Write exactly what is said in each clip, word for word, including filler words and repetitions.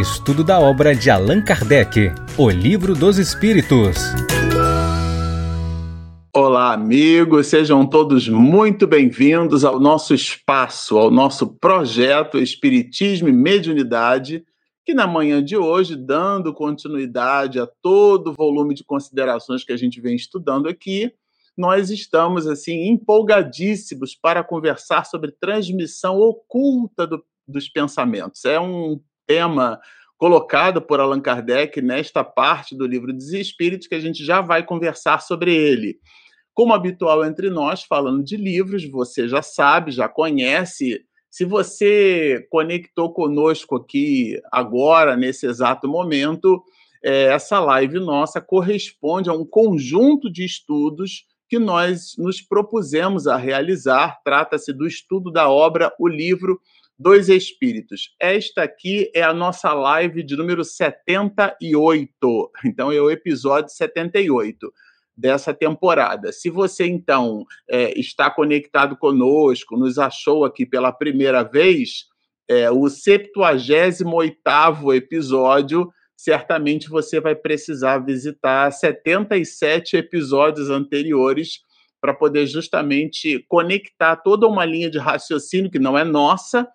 Estudo da obra de Allan Kardec, O Livro dos Espíritos. Olá, amigos, sejam todos muito bem-vindos ao nosso espaço, ao nosso projeto Espiritismo e Mediunidade, que na manhã de hoje, dando continuidade a todo o volume de considerações que a gente vem estudando aqui, nós estamos assim empolgadíssimos para conversar sobre transmissão oculta do, dos pensamentos. É um tema colocado por Allan Kardec nesta parte do Livro dos Espíritos, que a gente já vai conversar sobre ele. Como habitual entre nós, falando de livros, você já sabe, já conhece. Se você conectou conosco aqui agora, nesse exato momento, é, essa live nossa corresponde a um conjunto de estudos que nós nos propusemos a realizar. Trata-se do estudo da obra O Livro Dois Espíritos. Esta aqui é a nossa live de número setenta e oito, então é o episódio setenta e oito dessa temporada. Se você, então, é, está conectado conosco, nos achou aqui pela primeira vez, é, o septuagésimo oitavo episódio, certamente você vai precisar visitar setenta e sete episódios anteriores para poder justamente conectar toda uma linha de raciocínio que não é nossa,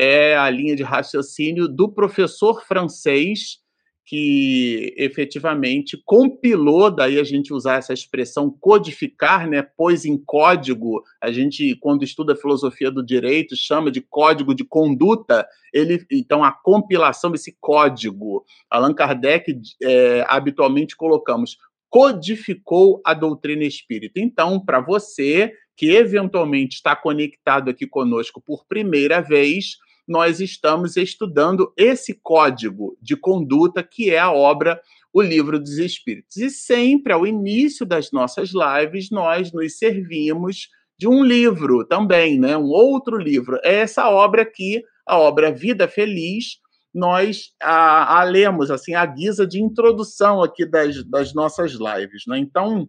é a linha de raciocínio do professor francês que efetivamente compilou, daí a gente usar essa expressão codificar, né? Pôs em código, a gente quando estuda a filosofia do direito chama de código de conduta, ele, então a compilação desse código, Allan Kardec, é, habitualmente colocamos, codificou a doutrina espírita. Então, para você que eventualmente está conectado aqui conosco por primeira vez, nós estamos estudando esse código de conduta que é a obra O Livro dos Espíritos. E sempre, ao início das nossas lives, nós nos servimos de um livro também, né? Um outro livro. É essa obra aqui, a obra Vida Feliz, nós a, a lemos assim, a guisa de introdução aqui das, das nossas lives, né? Então,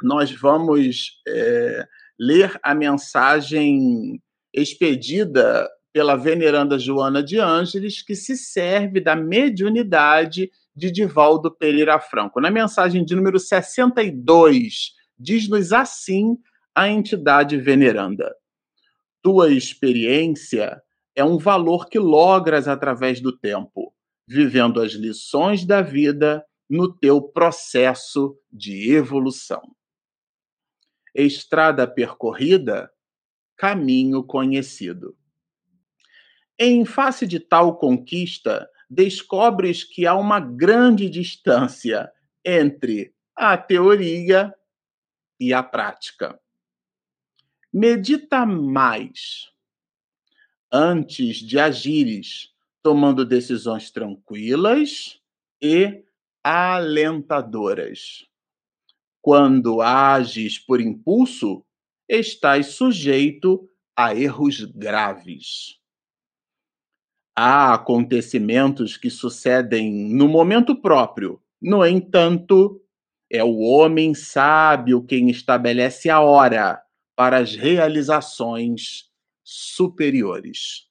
nós vamos é, ler a mensagem expedida pela Veneranda Joana de Angelis, que se serve da mediunidade de Divaldo Pereira Franco. Na mensagem de número sessenta e dois, diz-nos assim a entidade veneranda: tua experiência é um valor que logras através do tempo, vivendo as lições da vida no teu processo de evolução. Estrada percorrida, caminho conhecido. Em face de tal conquista, descobres que há uma grande distância entre a teoria e a prática. Medita mais antes de agires, tomando decisões tranquilas e alentadoras. Quando ages por impulso, estás sujeito a erros graves. Há acontecimentos que sucedem no momento próprio. No entanto, é o homem sábio quem estabelece a hora para as realizações superiores.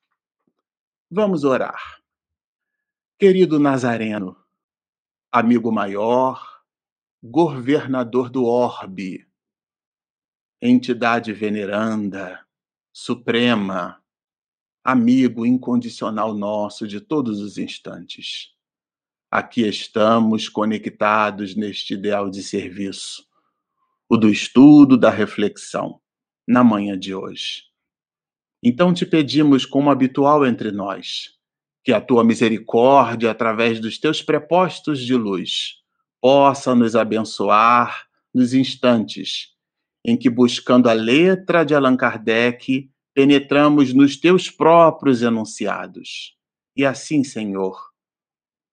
Vamos orar. Querido Nazareno, amigo maior, governador do orbe, entidade veneranda, suprema, amigo incondicional nosso de todos os instantes. Aqui estamos conectados neste ideal de serviço, o do estudo, da reflexão, na manhã de hoje. Então te pedimos, como habitual entre nós, que a tua misericórdia, através dos teus prepostos de luz, possa nos abençoar nos instantes em que, buscando a letra de Allan Kardec, penetramos nos teus próprios enunciados. E assim, Senhor,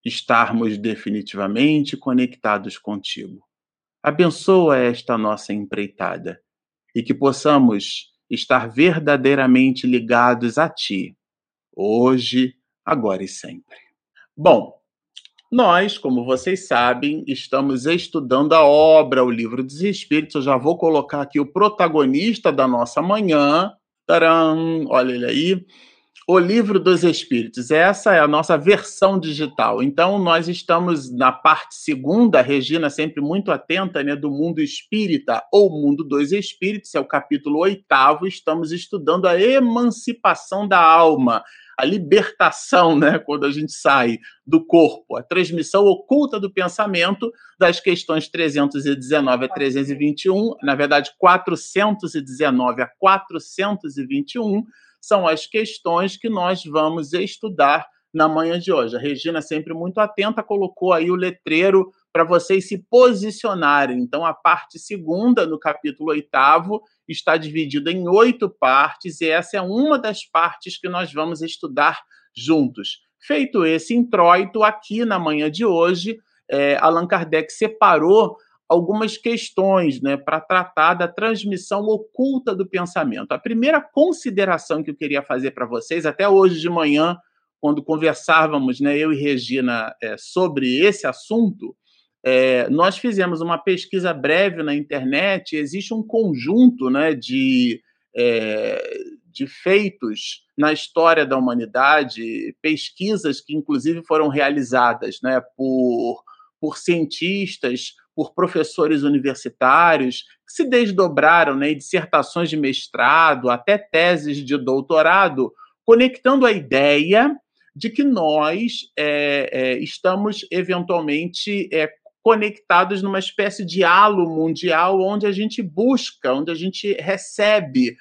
estarmos definitivamente conectados contigo. Abençoa esta nossa empreitada e que possamos estar verdadeiramente ligados a ti, hoje, agora e sempre. Bom, nós, como vocês sabem, estamos estudando a obra, O Livro dos Espíritos. Eu já vou colocar aqui o protagonista da nossa manhã. Olha ele aí, O Livro dos Espíritos, essa é a nossa versão digital. Então, nós estamos na parte segunda, Regina sempre muito atenta, né, do mundo espírita ou mundo dos espíritos, é o capítulo oitavo, estamos estudando a emancipação da alma, a libertação, né, quando a gente sai do corpo, a transmissão oculta do pensamento das questões trezentos e dezenove a trezentos e vinte e um, na verdade, quatrocentos e dezenove a quatrocentos e vinte e um, são as questões que nós vamos estudar na manhã de hoje. A Regina, sempre muito atenta, colocou aí o letreiro para vocês se posicionarem. Então, a parte segunda, no capítulo oitavo, está dividida em oito partes, e essa é uma das partes que nós vamos estudar juntos. Feito esse introito, aqui na manhã de hoje, é, Allan Kardec separou algumas questões, né, para tratar da transmissão oculta do pensamento. A primeira consideração que eu queria fazer para vocês, até hoje de manhã, quando conversávamos, né, eu e Regina, é, sobre esse assunto, é, nós fizemos uma pesquisa breve na internet, existe um conjunto, né, de, é, de feitos na história da humanidade, pesquisas que, inclusive, foram realizadas, né, por, por cientistas, por professores universitários, que se desdobraram, né, em dissertações de mestrado, até teses de doutorado, conectando a ideia de que nós é, é, estamos, eventualmente, é, conectados numa espécie de halo mundial onde a gente busca, onde a gente recebe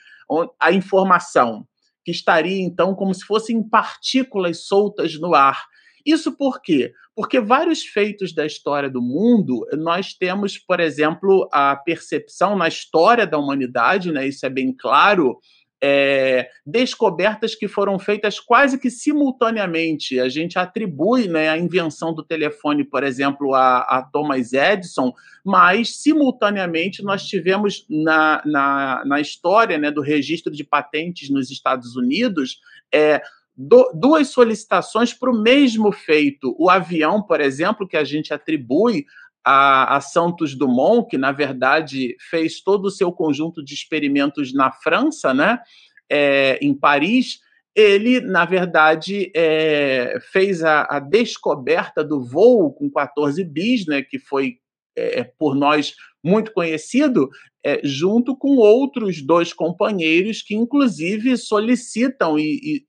a informação, que estaria, então, como se fossem partículas soltas no ar. Isso por quê? Porque vários feitos da história do mundo, nós temos, por exemplo, a percepção na história da humanidade, né, isso é bem claro, é, descobertas que foram feitas quase que simultaneamente. A gente atribui, né, a invenção do telefone, por exemplo, a, a Thomas Edison, mas, simultaneamente, nós tivemos na, na, na história, né, do registro de patentes nos Estados Unidos, é, Do, duas solicitações para o mesmo feito. O avião, por exemplo, que a gente atribui a, a Santos Dumont, que, na verdade, fez todo o seu conjunto de experimentos na França, né? É, em Paris, ele, na verdade, é, fez a, a descoberta do voo com quatorze bis, né? Que foi, é, por nós, muito conhecido, é, junto com outros dois companheiros que, inclusive, solicitam, e, e,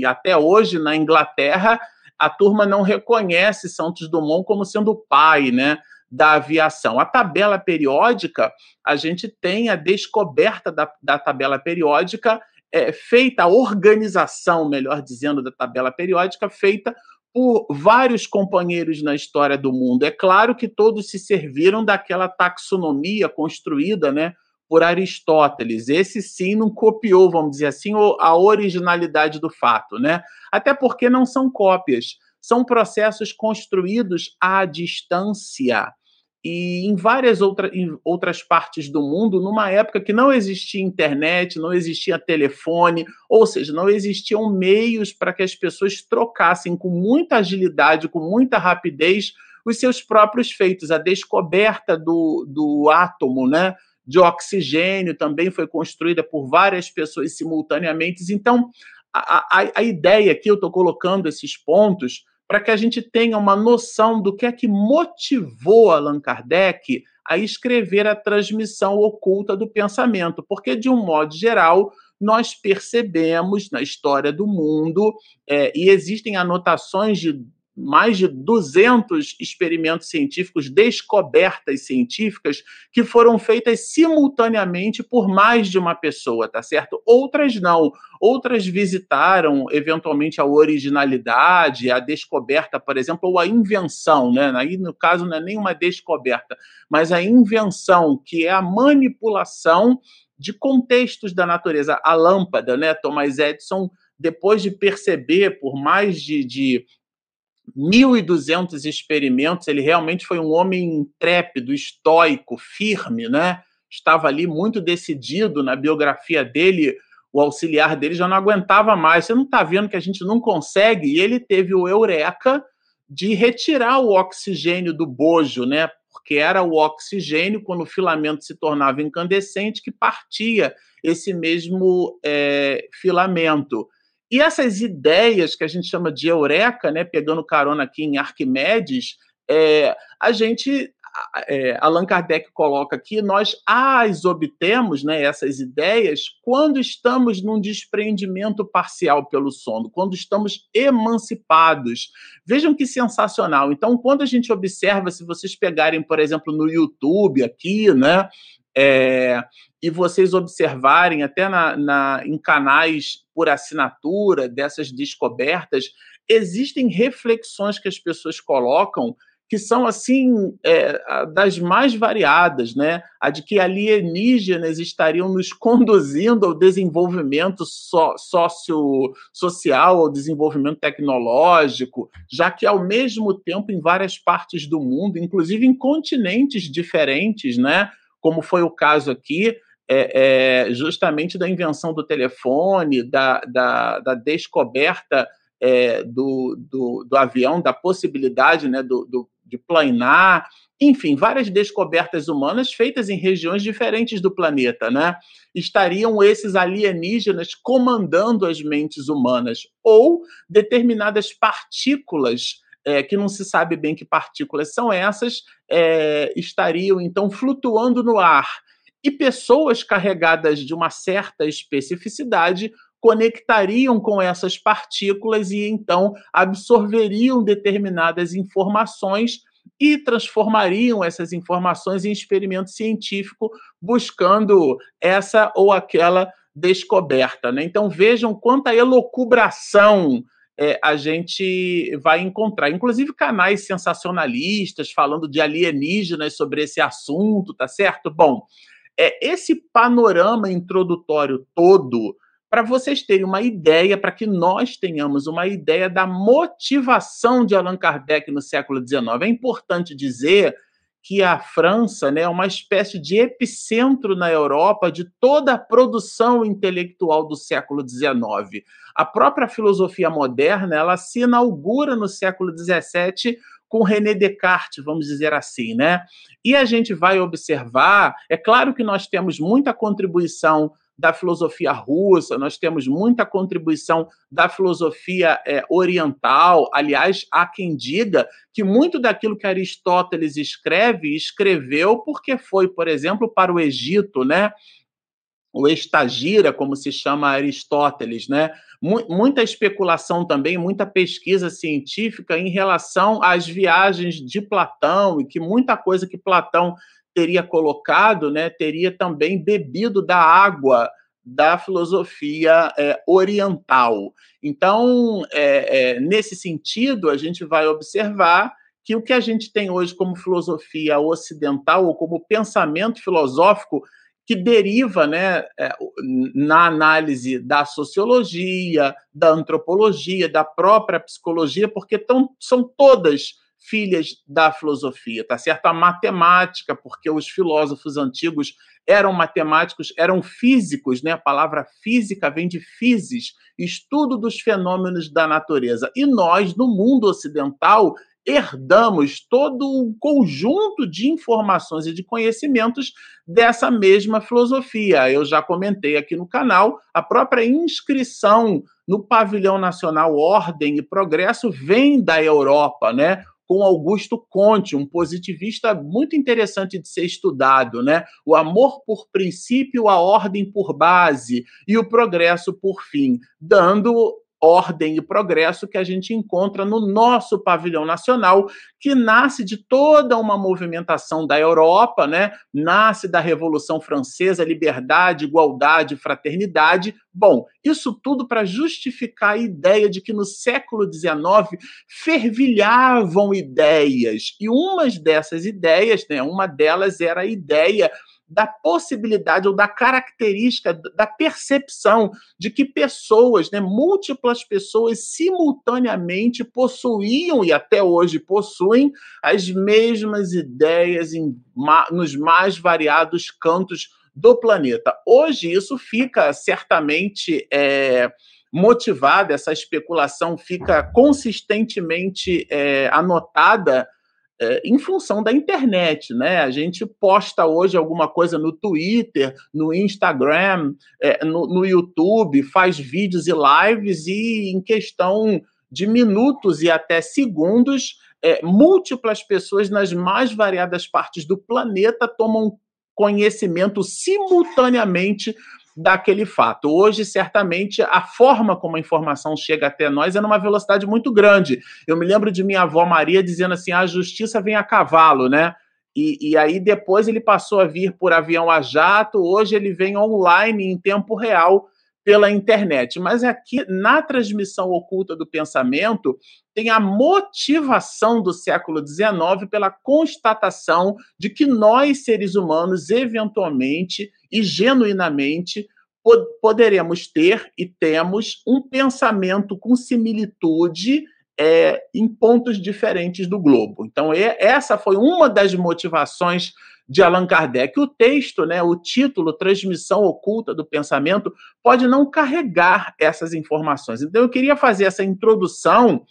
e até hoje, na Inglaterra, a turma não reconhece Santos Dumont como sendo o pai, né, da aviação. A tabela periódica, a gente tem a descoberta da, da tabela periódica, é, feita, a organização, melhor dizendo, da tabela periódica, feita por vários companheiros na história do mundo. É claro que todos se serviram daquela taxonomia construída, né, por Aristóteles. Esse, sim, não copiou, vamos dizer assim, a originalidade do fato, né? Até porque não são cópias, são processos construídos à distância. E em várias outra, em outras partes do mundo, numa época que não existia internet, não existia telefone, ou seja, não existiam meios para que as pessoas trocassem com muita agilidade, com muita rapidez, os seus próprios feitos. A descoberta do, do átomo, né, de oxigênio também foi construída por várias pessoas simultaneamente. Então, a, a, a ideia aqui, eu estou colocando esses pontos para que a gente tenha uma noção do que é que motivou Allan Kardec a escrever a transmissão oculta do pensamento. Porque, de um modo geral, nós percebemos na história do mundo, é, e existem anotações de mais de duzentos experimentos científicos, descobertas científicas, que foram feitas simultaneamente por mais de uma pessoa, tá certo? Outras não. Outras visitaram, eventualmente, a originalidade, a descoberta, por exemplo, ou a invenção, né? Aí, no caso, não é nenhuma descoberta, mas a invenção, que é a manipulação de contextos da natureza. A lâmpada, né? Thomas Edison, depois de perceber, por mais de... de mil e duzentos experimentos, ele realmente foi um homem intrépido, estoico, firme, né? Estava ali muito decidido. Na biografia dele, o auxiliar dele já não aguentava mais. Você não está vendo que a gente não consegue? E ele teve o eureka de retirar o oxigênio do bojo, né? Porque era o oxigênio, quando o filamento se tornava incandescente, que partia esse mesmo é, filamento. E essas ideias que a gente chama de eureka, né, pegando carona aqui em Arquimedes, é, a gente, é, Allan Kardec coloca aqui, nós as obtemos, né, essas ideias, quando estamos num desprendimento parcial pelo sono, quando estamos emancipados. Vejam que sensacional. Então, quando a gente observa, se vocês pegarem, por exemplo, no YouTube aqui, né, É, e vocês observarem até na, na, em canais por assinatura dessas descobertas, existem reflexões que as pessoas colocam que são, assim, é, das mais variadas, né? A de que alienígenas estariam nos conduzindo ao desenvolvimento so, socio-social, ao desenvolvimento tecnológico, já que, ao mesmo tempo, em várias partes do mundo, inclusive em continentes diferentes, né? Como foi o caso aqui, é, é, justamente da invenção do telefone, da, da, da descoberta é, do, do, do avião, da possibilidade, né, do, do, de planar, enfim, várias descobertas humanas feitas em regiões diferentes do planeta, né? Estariam esses alienígenas comandando as mentes humanas ou determinadas partículas, É, que não se sabe bem que partículas são essas, é, estariam, então, flutuando no ar. E pessoas carregadas de uma certa especificidade conectariam com essas partículas e, então, absorveriam determinadas informações e transformariam essas informações em experimento científico, buscando essa ou aquela descoberta, né? Então, vejam quanta elucubração É, a gente vai encontrar, inclusive, canais sensacionalistas falando de alienígenas sobre esse assunto, tá certo? Bom, é, esse panorama introdutório todo, para vocês terem uma ideia, para que nós tenhamos uma ideia da motivação de Allan Kardec no século dezenove. É importante dizer que a França, né, é uma espécie de epicentro na Europa de toda a produção intelectual do século dezenove. A própria filosofia moderna, ela se inaugura no século dezessete com René Descartes, vamos dizer assim, né? E a gente vai observar, é claro que nós temos muita contribuição da filosofia russa, nós temos muita contribuição da filosofia é, oriental. Aliás, há quem diga que muito daquilo que Aristóteles escreve, escreveu porque foi, por exemplo, para o Egito, né? O Estagira, como se chama Aristóteles, né? Muita especulação também, muita pesquisa científica em relação às viagens de Platão e que muita coisa que Platão teria colocado, né, teria também bebido da água da filosofia é, oriental. Então, é, é, nesse sentido, a gente vai observar que o que a gente tem hoje como filosofia ocidental ou como pensamento filosófico que deriva, né, na análise da sociologia, da antropologia, da própria psicologia, porque tão, são todas filhas da filosofia, tá certo? A matemática, porque os filósofos antigos eram matemáticos, eram físicos, né? A palavra física vem de physis, estudo dos fenômenos da natureza. E nós, no mundo ocidental, herdamos todo um conjunto de informações e de conhecimentos dessa mesma filosofia. Eu já comentei aqui no canal, a própria inscrição no Pavilhão Nacional Ordem e Progresso vem da Europa, né? Com Augusto Conte, um positivista muito interessante de ser estudado, né? O amor por princípio, a ordem por base e o progresso por fim, dando ordem e progresso que a gente encontra no nosso pavilhão nacional, que nasce de toda uma movimentação da Europa, né? Nasce da Revolução Francesa, liberdade, igualdade, fraternidade. Bom, isso tudo para justificar a ideia de que no século dezenove fervilhavam ideias, e uma dessas ideias, né, uma delas era a ideia da possibilidade ou da característica, da percepção de que pessoas, né, múltiplas pessoas simultaneamente possuíam e até hoje possuem as mesmas ideias em, nos mais variados cantos do planeta. Hoje isso fica certamente é, motivado, essa especulação fica consistentemente é, anotada É, em função da internet, né? A gente posta hoje alguma coisa no Twitter, no Instagram, é, no, no YouTube, faz vídeos e lives e em questão de minutos e até segundos, é, múltiplas pessoas nas mais variadas partes do planeta tomam conhecimento simultaneamente daquele fato. Hoje, certamente, a forma como a informação chega até nós é numa velocidade muito grande. Eu me lembro de minha avó Maria dizendo assim, a justiça vem a cavalo, né? E, e aí depois ele passou a vir por avião a jato, hoje ele vem online em tempo real pela internet. Mas aqui, na transmissão oculta do pensamento, tem a motivação do século dezenove pela constatação de que nós, seres humanos, eventualmente e genuinamente pod- poderemos ter e temos um pensamento com similitude é, em pontos diferentes do globo. Então, e, essa foi uma das motivações de Allan Kardec. O texto, né, o título, Transmissão Oculta do Pensamento, pode não carregar essas informações. Então, eu queria fazer essa introdução.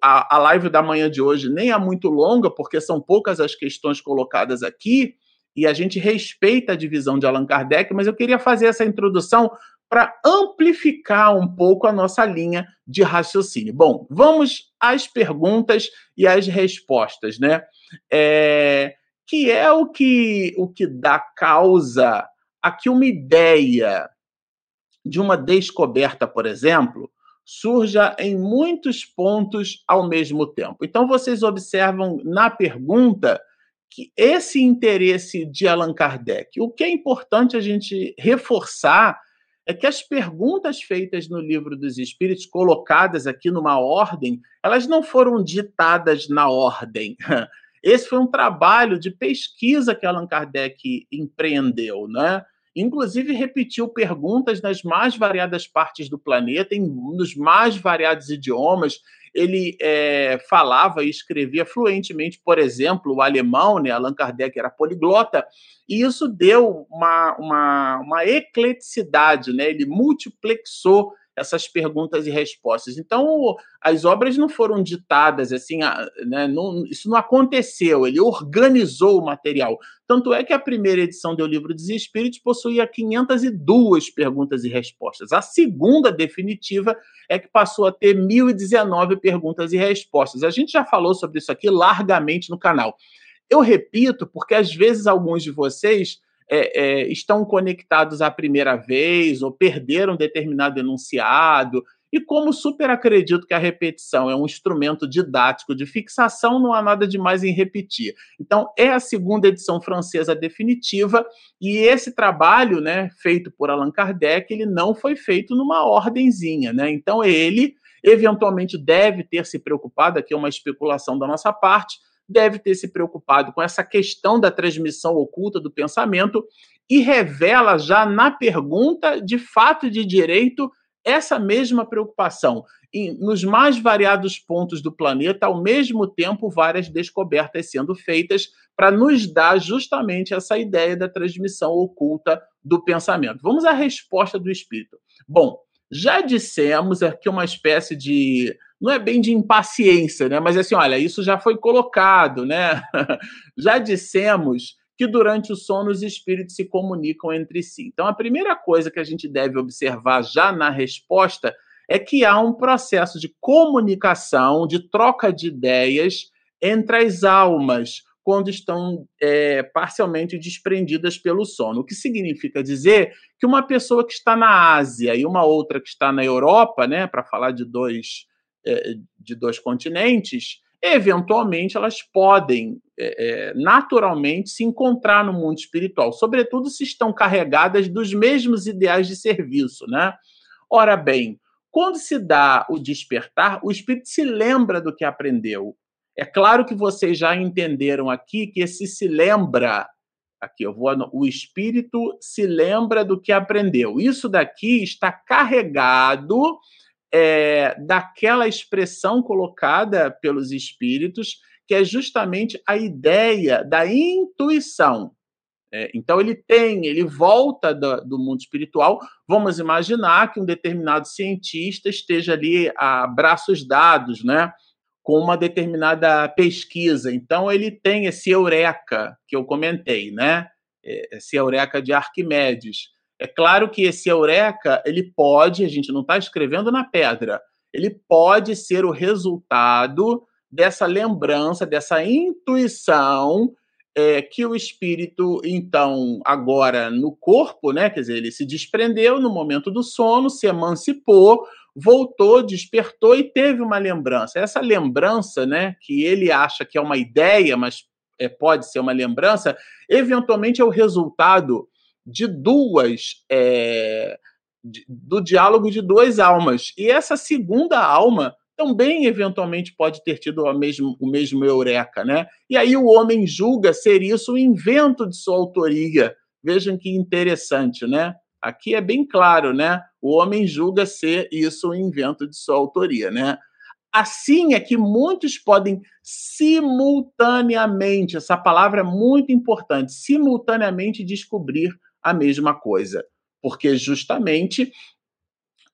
A, a live da manhã de hoje nem é muito longa, porque são poucas as questões colocadas aqui, e a gente respeita a divisão de Allan Kardec, mas eu queria fazer essa introdução para amplificar um pouco a nossa linha de raciocínio. Bom, vamos às perguntas e às respostas, né? É, que é o que, o que dá causa a que uma ideia de uma descoberta, por exemplo, surja em muitos pontos ao mesmo tempo. Então, vocês observam na pergunta que esse interesse de Allan Kardec, o que é importante a gente reforçar é que as perguntas feitas no Livro dos Espíritos, colocadas aqui numa ordem, elas não foram ditadas na ordem. Esse foi um trabalho de pesquisa que Allan Kardec empreendeu, né? Inclusive repetiu perguntas nas mais variadas partes do planeta, em, nos mais variados idiomas. Ele é, falava e escrevia fluentemente, por exemplo, o alemão, né? Allan Kardec era poliglota, e isso deu uma, uma, uma ecleticidade, né? Ele multiplexou essas perguntas e respostas. Então, as obras não foram ditadas, assim, né? Não, isso não aconteceu, ele organizou o material. Tanto é que a primeira edição do Livro dos Espíritos possuía quinhentas e duas perguntas e respostas. A segunda definitiva é que passou a ter mil e dezenove perguntas e respostas. A gente já falou sobre isso aqui largamente no canal. Eu repito, porque às vezes alguns de vocês É, é, estão conectados à primeira vez ou perderam determinado enunciado. E como super acredito que a repetição é um instrumento didático de fixação, não há nada demais em repetir. Então, é a segunda edição francesa definitiva e esse trabalho, né, feito por Allan Kardec, ele não foi feito numa ordenzinha, né? Então, ele eventualmente deve ter se preocupado, aqui é uma especulação da nossa parte, deve ter se preocupado com essa questão da transmissão oculta do pensamento e revela já na pergunta de fato de direito essa mesma preocupação. E nos mais variados pontos do planeta, ao mesmo tempo, várias descobertas sendo feitas para nos dar justamente essa ideia da transmissão oculta do pensamento. Vamos à resposta do Espírito. Bom, já dissemos aqui uma espécie de... Não é bem de impaciência, né? Mas assim, olha, isso já foi colocado, né? Já dissemos que durante o sono os espíritos se comunicam entre si. Então, a primeira coisa que a gente deve observar já na resposta é que há um processo de comunicação, de troca de ideias entre as almas quando estão é, parcialmente desprendidas pelo sono. O que significa dizer que uma pessoa que está na Ásia e uma outra que está na Europa, né? Para falar de dois... de dois continentes, eventualmente elas podem é, naturalmente se encontrar no mundo espiritual, sobretudo se estão carregadas dos mesmos ideais de serviço, né? Ora bem, quando se dá o despertar, o espírito se lembra do que aprendeu. É claro que vocês já entenderam aqui que esse se lembra, aqui eu vou, o espírito se lembra do que aprendeu. Isso daqui está carregado É, daquela expressão colocada pelos espíritos, que é justamente a ideia da intuição. É, então, ele tem, ele volta do, do mundo espiritual. Vamos imaginar que um determinado cientista esteja ali a braços dados, né? com uma determinada pesquisa. Então, ele tem esse eureka que eu comentei, né? Esse eureka de Arquimedes. É claro que esse eureka, ele pode, a gente não está escrevendo na pedra, ele pode ser o resultado dessa lembrança, dessa intuição é, que o espírito, então, agora no corpo, né? Quer dizer, ele se desprendeu no momento do sono, se emancipou, voltou, despertou e teve uma lembrança. Essa lembrança, né, que ele acha que é uma ideia, mas é, pode ser uma lembrança, eventualmente é o resultado de duas... É, de, do diálogo de duas almas. E essa segunda alma também, eventualmente, pode ter tido a mesmo, o mesmo eureka, né? E aí o homem julga ser isso um invento de sua autoria. Vejam que interessante, né? Aqui é bem claro, né? O homem julga ser isso um invento de sua autoria, né? Assim é que muitos podem simultaneamente, essa palavra é muito importante, simultaneamente descobrir a mesma coisa. Porque justamente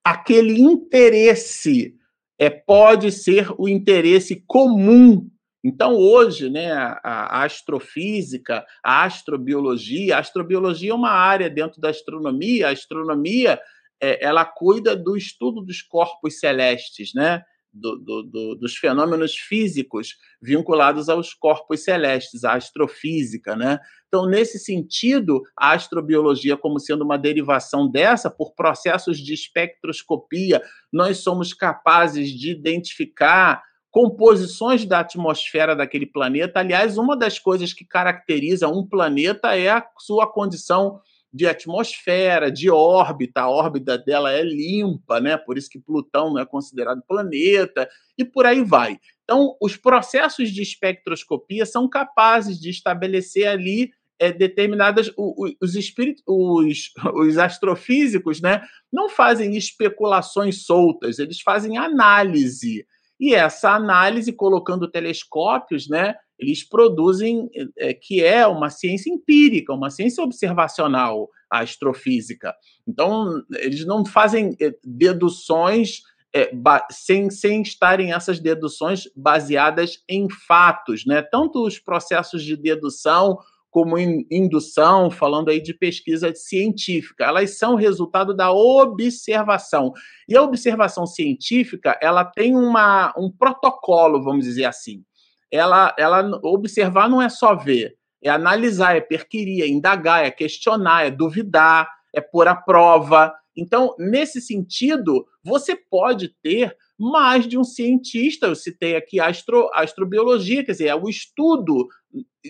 aquele interesse É, pode ser o interesse comum. Então, hoje, né, a, a astrofísica, a astrobiologia, a astrobiologia é uma área dentro da astronomia, a astronomia é, ela cuida do estudo dos corpos celestes, né, do, do, do, dos fenômenos físicos vinculados aos corpos celestes, a astrofísica, né? Então, nesse sentido, a astrobiologia, como sendo uma derivação dessa, por processos de espectroscopia, nós somos capazes de identificar composições da atmosfera daquele planeta. Aliás, uma das coisas que caracteriza um planeta é a sua condição de atmosfera, de órbita. A órbita dela é limpa, né? Por isso que Plutão não é considerado planeta, e por aí vai. Então, os processos de espectroscopia são capazes de estabelecer ali é, determinadas... O, o, os, espíritos, os, os astrofísicos, né, não fazem especulações soltas, eles fazem análise. E essa análise, colocando telescópios, né, eles produzem, é, que é uma ciência empírica, uma ciência observacional, a astrofísica. Então, eles não fazem é, deduções é, sem, sem estarem essas deduções baseadas em fatos, né? Tanto os processos de dedução como in, indução, falando aí de pesquisa científica, elas são resultado da observação. E a observação científica, ela tem uma, um protocolo, vamos dizer assim. Ela, ela observar não é só ver, é analisar, é perquirir, é indagar, é questionar, é duvidar, é pôr à prova. Então, nesse sentido, você pode ter mais de um cientista. Eu citei aqui a astro, astrobiologia, quer dizer, é o estudo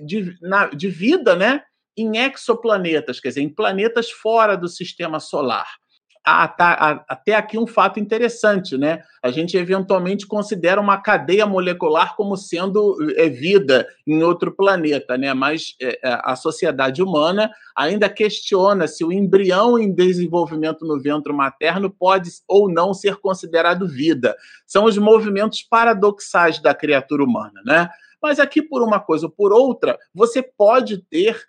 de, na, de vida, né, em exoplanetas, quer dizer, em planetas fora do sistema solar. Ah, tá, ah, até aqui um fato interessante, né? A gente eventualmente considera uma cadeia molecular como sendo é, vida em outro planeta, né? Mas é, a sociedade humana ainda questiona se o embrião em desenvolvimento no ventre materno pode ou não ser considerado vida. São os movimentos paradoxais da criatura humana, né? Mas aqui, por uma coisa ou por outra, você pode ter,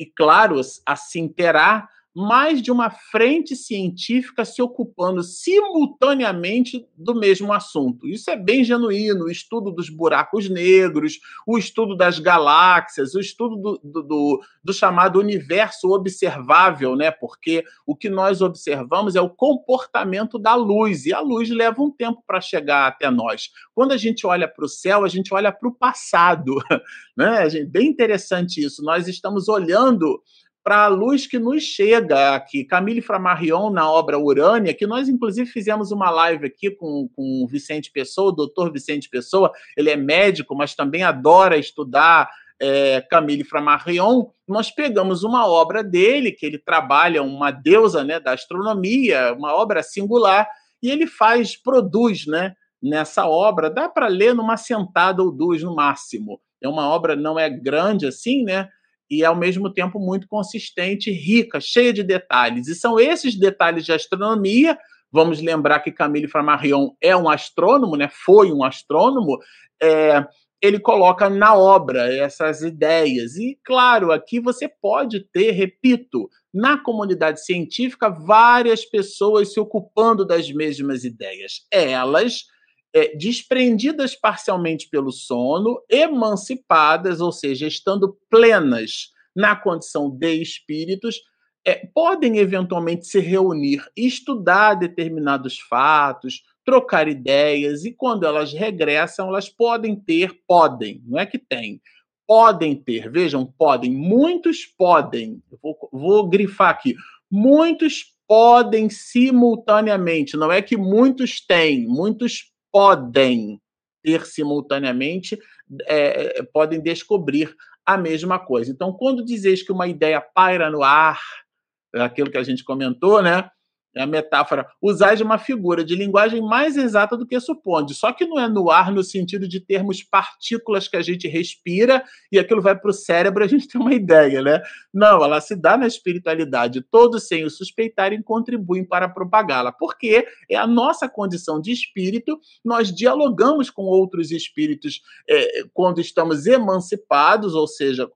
e claro, assim terá, mais de uma frente científica se ocupando simultaneamente do mesmo assunto. Isso é bem genuíno, o estudo dos buracos negros, o estudo das galáxias, o estudo do, do, do, do chamado universo observável, né? Porque o que nós observamos é o comportamento da luz, e a luz leva um tempo para chegar até nós. Quando a gente olha para o céu, a gente olha para o passado, né? Bem interessante isso. Nós estamos olhando para a luz que nos chega aqui. Camille Flammarion, na obra Urânia, que nós, inclusive, fizemos uma live aqui com, com o Vicente Pessoa, o doutor Vicente Pessoa, ele é médico, mas também adora estudar é, Camille Flammarion. Nós pegamos uma obra dele, que ele trabalha, uma deusa, né, da astronomia, uma obra singular, e ele faz, produz, né, nessa obra, dá para ler numa sentada ou duas no máximo. É uma obra, não é grande assim, né? E, ao mesmo tempo, muito consistente, rica, cheia de detalhes. E são esses detalhes de astronomia. Vamos lembrar que Camille Flammarion é um astrônomo, né? Foi um astrônomo. É, ele coloca na obra essas ideias. E, claro, aqui você pode ter, repito, na comunidade científica, várias pessoas se ocupando das mesmas ideias. Elas é, desprendidas parcialmente pelo sono, emancipadas, ou seja, estando plenas na condição de espíritos, é, podem eventualmente se reunir, estudar determinados fatos, trocar ideias, e quando elas regressam, elas podem ter, podem, não é que tem, podem ter, vejam, podem, muitos podem, eu vou, vou grifar aqui, muitos podem simultaneamente, não é que muitos têm, muitos podem ter simultaneamente, é, podem descobrir a mesma coisa. Então, quando dizeis que uma ideia paira no ar, aquilo que a gente comentou, né? É a metáfora, usais uma figura de linguagem mais exata do que suponde, só que não é no ar no sentido de termos partículas que a gente respira e aquilo vai para o cérebro, a gente tem uma ideia, né? Não, ela se dá na espiritualidade, todos sem o suspeitarem contribuem para propagá-la, porque é a nossa condição de espírito, nós dialogamos com outros espíritos é, quando estamos emancipados, ou seja,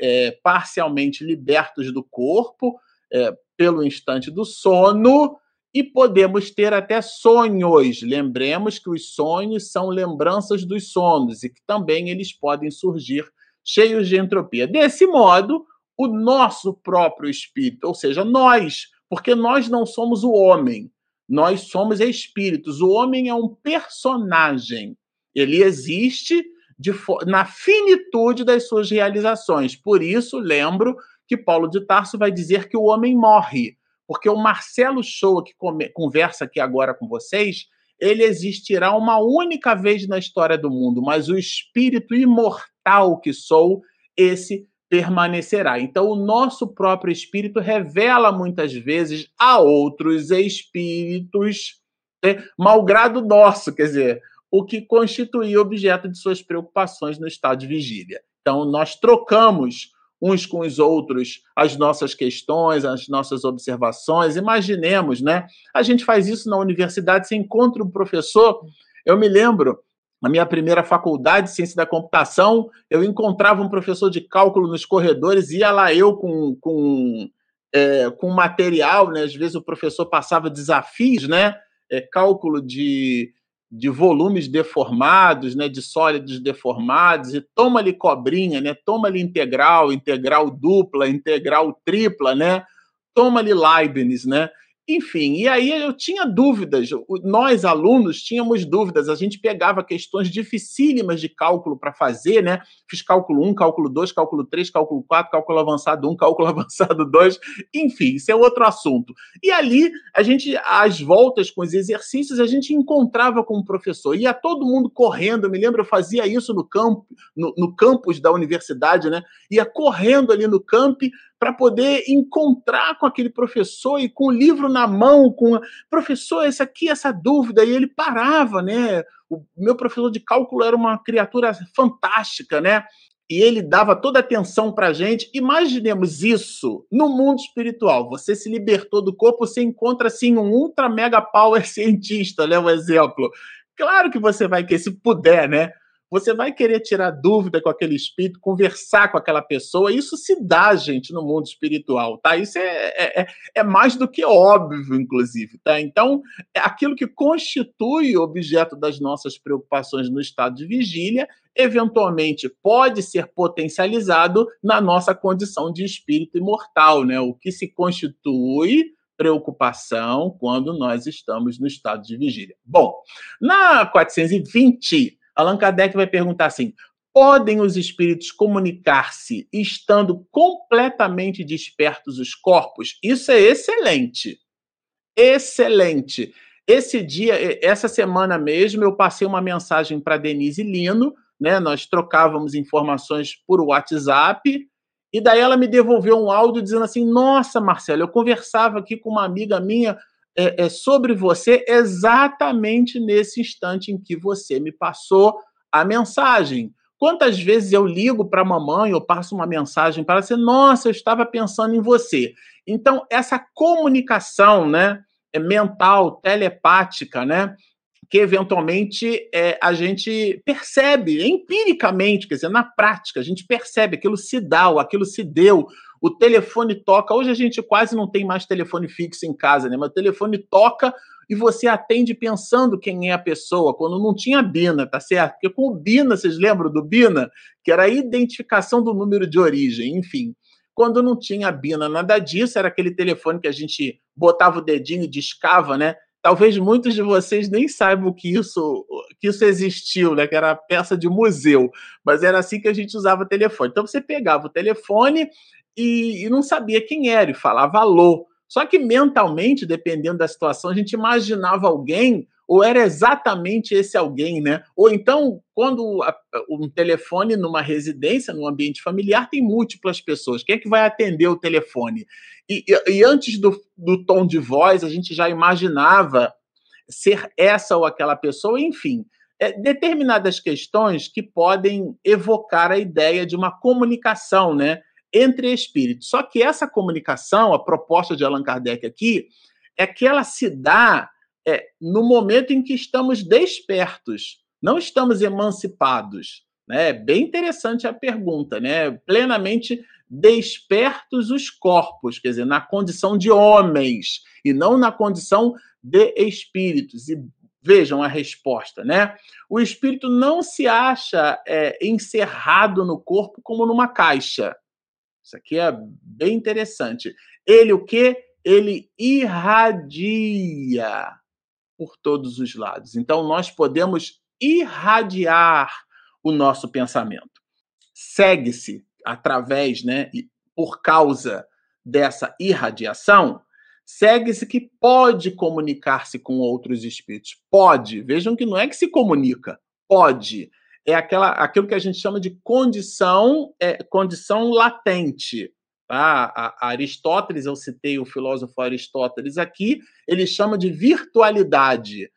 é, parcialmente libertos do corpo, é, pelo instante do sono, e podemos ter até sonhos. Lembremos que os sonhos são lembranças dos sonos e que também eles podem surgir cheios de entropia. Desse modo, o nosso próprio espírito, ou seja, nós, porque nós não somos o homem, nós somos espíritos. O homem é um personagem, ele existe de, na finitude das suas realizações. Por isso, lembro que Paulo de Tarso vai dizer que o homem morre, porque o Marcelo Shoa, que come, conversa aqui agora com vocês, ele existirá uma única vez na história do mundo, mas o espírito imortal que sou, esse permanecerá. Então, o nosso próprio espírito revela muitas vezes a outros espíritos, né, malgrado nosso, quer dizer, o que constitui objeto de suas preocupações no estado de vigília. Então, nós trocamos uns com os outros, as nossas questões, as nossas observações. Imaginemos, né? A gente faz isso na universidade, você encontra um professor. Eu me lembro, na minha primeira faculdade de ciência da computação, eu encontrava um professor de cálculo nos corredores, ia lá eu com, com, é, com material, né? Às vezes o professor passava desafios, né? É, cálculo de... de volumes deformados, né, de sólidos deformados, e toma-lhe cobrinha, né, toma-lhe integral, integral dupla, integral tripla, né, toma-lhe Leibniz, né, enfim, e aí eu tinha dúvidas, nós alunos tínhamos dúvidas, a gente pegava questões dificílimas de cálculo para fazer, né, fiz cálculo um, cálculo dois, cálculo três, cálculo quatro, cálculo avançado um, cálculo avançado dois, enfim, isso é outro assunto. E ali, a gente, às voltas com os exercícios, a gente encontrava com o professor, ia todo mundo correndo, eu me lembro, eu fazia isso no, camp, no, no campus da universidade, né, ia correndo ali no camp, para poder encontrar com aquele professor e com o livro na mão, com professor, essa aqui, essa dúvida, e ele parava, né? O meu professor de cálculo era uma criatura fantástica, né? E ele dava toda a atenção para a gente. Imaginemos isso no mundo espiritual. Você se libertou do corpo, você encontra, assim, um ultra mega power cientista, né? Um exemplo. Claro que você vai, que se puder, né? Você vai querer tirar dúvida com aquele espírito, conversar com aquela pessoa. Isso se dá, gente, no mundo espiritual, tá? Isso é, é, é mais do que óbvio, inclusive, tá? Então, aquilo que constitui objeto das nossas preocupações no estado de vigília, eventualmente pode ser potencializado na nossa condição de espírito imortal, né? O que se constitui preocupação quando nós estamos no estado de vigília. Bom, na quatrocentos e vinte... Allan Kardec vai perguntar assim: podem os espíritos comunicar-se estando completamente dispersos os corpos? Isso é excelente, excelente. Esse dia, essa semana mesmo, eu passei uma mensagem para Denise Lino, né? Nós trocávamos informações por WhatsApp, e daí ela me devolveu um áudio dizendo assim: nossa, Marcelo, eu conversava aqui com uma amiga minha, É, é sobre você exatamente nesse instante em que você me passou a mensagem. Quantas vezes eu ligo para a mamãe, eu passo uma mensagem para ela, assim, nossa, eu estava pensando em você. Então, essa comunicação, né, é mental, telepática, né, que eventualmente é, a gente percebe empiricamente, quer dizer, na prática, a gente percebe, aquilo se dá, aquilo se deu. O telefone toca, hoje a gente quase não tem mais telefone fixo em casa, né? Mas o telefone toca e você atende pensando quem é a pessoa, quando não tinha Bina, tá certo? Porque com o Bina, vocês lembram do Bina? Que era a identificação do número de origem, enfim. Quando não tinha Bina, nada disso, era aquele telefone que a gente botava o dedinho e discava, né? Talvez muitos de vocês nem saibam que isso, que isso existiu, né? Que era peça de museu, mas era assim que a gente usava o telefone. Então você pegava o telefone e, e não sabia quem era, e falava alô. Só que mentalmente, dependendo da situação, a gente imaginava alguém, ou era exatamente esse alguém, né? Ou então, quando a, um telefone numa residência, num ambiente familiar, tem múltiplas pessoas. Quem é que vai atender o telefone? E, e, e antes do, do tom de voz, a gente já imaginava ser essa ou aquela pessoa, enfim. É, determinadas questões que podem evocar a ideia de uma comunicação, né? Entre espíritos. Só que essa comunicação, a proposta de Allan Kardec aqui, é que ela se dá é, no momento em que estamos despertos, não estamos emancipados. Né? Bem interessante a pergunta, né? Plenamente despertos os corpos, quer dizer, na condição de homens e não na condição de espíritos. E vejam a resposta, né? O espírito não se acha é, encerrado no corpo como numa caixa. Isso aqui é bem interessante. Ele o quê? Ele irradia por todos os lados. Então, nós podemos irradiar o nosso pensamento. Segue-se através, né, por causa dessa irradiação, segue-se que pode comunicar-se com outros espíritos. Pode. Vejam que não é que se comunica. Pode. É aquela, aquilo que a gente chama de condição, é, condição latente. Tá? A, a Aristóteles, eu citei o filósofo Aristóteles aqui, ele chama de virtualidade.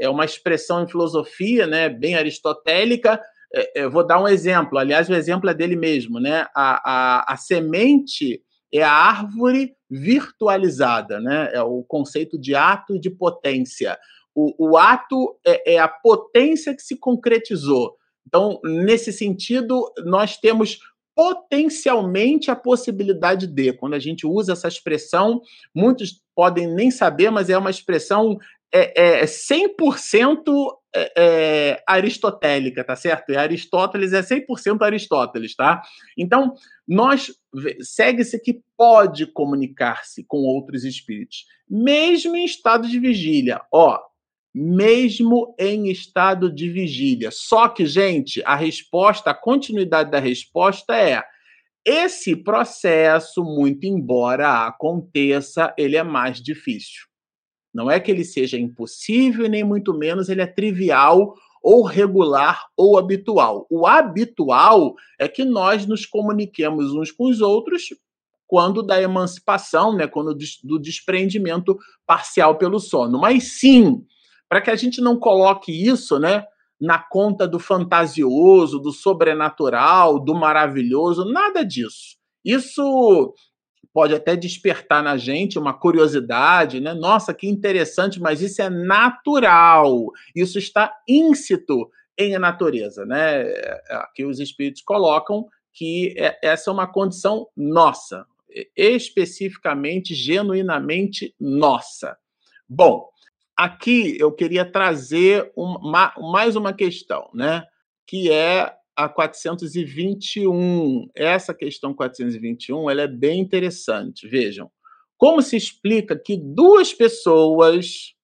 É uma expressão em filosofia, né, bem aristotélica. É, eu vou dar um exemplo. Aliás, o exemplo é dele mesmo. Né? A, a, a semente é a árvore virtualizada. Né? É o conceito de ato e de potência. O, o ato é, é a potência que se concretizou. Então, nesse sentido, nós temos potencialmente a possibilidade de, quando a gente usa essa expressão, muitos podem nem saber, mas é uma expressão é, é, cem por cento é, é, aristotélica, tá certo? E Aristóteles é cem por cento Aristóteles, tá? Então, nós segue-se que pode comunicar-se com outros espíritos, mesmo em estado de vigília, ó, mesmo em estado de vigília. Só que, gente, a resposta, a continuidade da resposta é: esse processo, muito embora aconteça, ele é mais difícil. Não é que ele seja impossível, nem muito menos ele é trivial ou regular ou habitual. O habitual é que nós nos comuniquemos uns com os outros quando da emancipação, né, quando do desprendimento parcial pelo sono. Mas sim, para que a gente não coloque isso, né, na conta do fantasioso, do sobrenatural, do maravilhoso, nada disso. Isso pode até despertar na gente uma curiosidade, né? Nossa, que interessante, mas isso é natural. Isso está íncito em a natureza, né? Aqui os espíritos colocam que essa é uma condição nossa, especificamente, genuinamente nossa. Bom, aqui eu queria trazer uma, mais uma questão, né? Que é a quatrocentos e vinte e um. Essa questão quatrocentos e vinte e um, ela é bem interessante. Vejam, como se explica que duas pessoas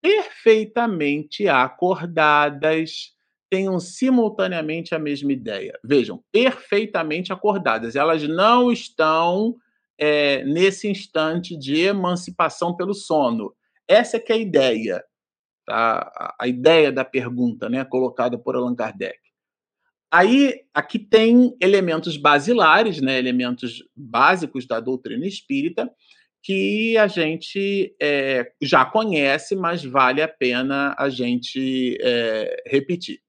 perfeitamente acordadas tenham simultaneamente a mesma ideia? Vejam, perfeitamente acordadas. Elas não estão é, nesse instante de emancipação pelo sono. Essa que é a ideia, tá? A ideia da pergunta, né, colocada por Allan Kardec. Aí, aqui tem elementos basilares, né, elementos básicos da doutrina espírita, que a gente é, já conhece, mas vale a pena a gente é, repetir.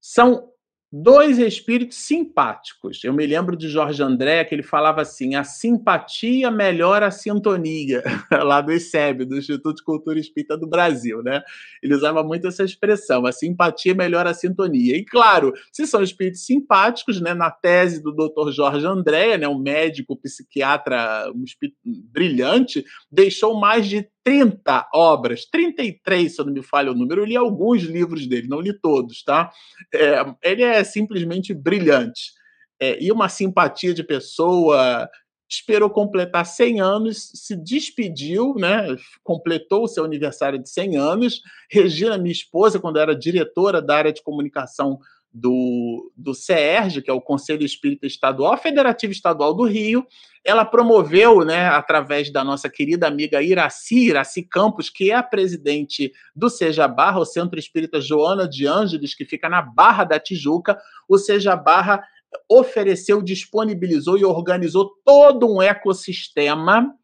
São dois espíritos simpáticos. Eu me lembro de Jorge André, que ele falava assim: a simpatia melhora a sintonia, lá do I C E B, do Instituto de Cultura Espírita do Brasil, né? Ele usava muito essa expressão: a simpatia melhora a sintonia. E, claro, se são espíritos simpáticos, né, na tese do doutor Jorge André, né, um médico, psiquiatra, um espírito brilhante, deixou mais de trinta obras, trinta e três, se eu não me falha o número. Eu li alguns livros dele, não li todos, tá? É, ele é simplesmente brilhante. É, e uma simpatia de pessoa. Esperou completar cem anos, se despediu, né? Completou o seu aniversário de cem anos. Regina, minha esposa, quando era diretora da área de comunicação do, do C E R J, que é o Conselho Espírita Estadual, Federativo Estadual do Rio, ela promoveu, né, através da nossa querida amiga Iraci, Iraci Campos, que é a presidente do Seja Barra, o Centro Espírita Joana de Angelis, que fica na Barra da Tijuca. O Seja Barra ofereceu, disponibilizou e organizou todo um ecossistema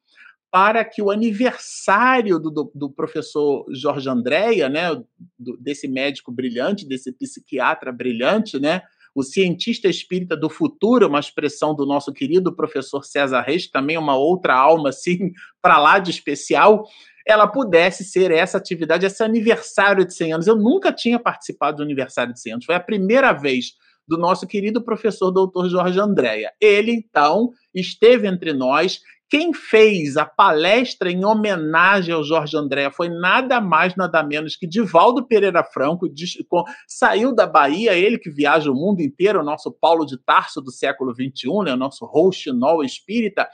para que o aniversário do, do, do professor Jorge André, né, do, desse médico brilhante, desse psiquiatra brilhante, né, o cientista espírita do futuro, uma expressão do nosso querido professor César Reis, também uma outra alma, assim, para lá de especial, ela pudesse ser essa atividade, esse aniversário de cem anos. Eu nunca tinha participado do aniversário de cem anos, foi a primeira vez do nosso querido professor doutor Jorge André. Ele, então, esteve entre nós. Quem fez a palestra em homenagem ao Jorge André foi nada mais, nada menos que Divaldo Pereira Franco. Saiu da Bahia, ele que viaja o mundo inteiro, o nosso Paulo de Tarso do século vinte e um, né, o nosso rouxinol espírita.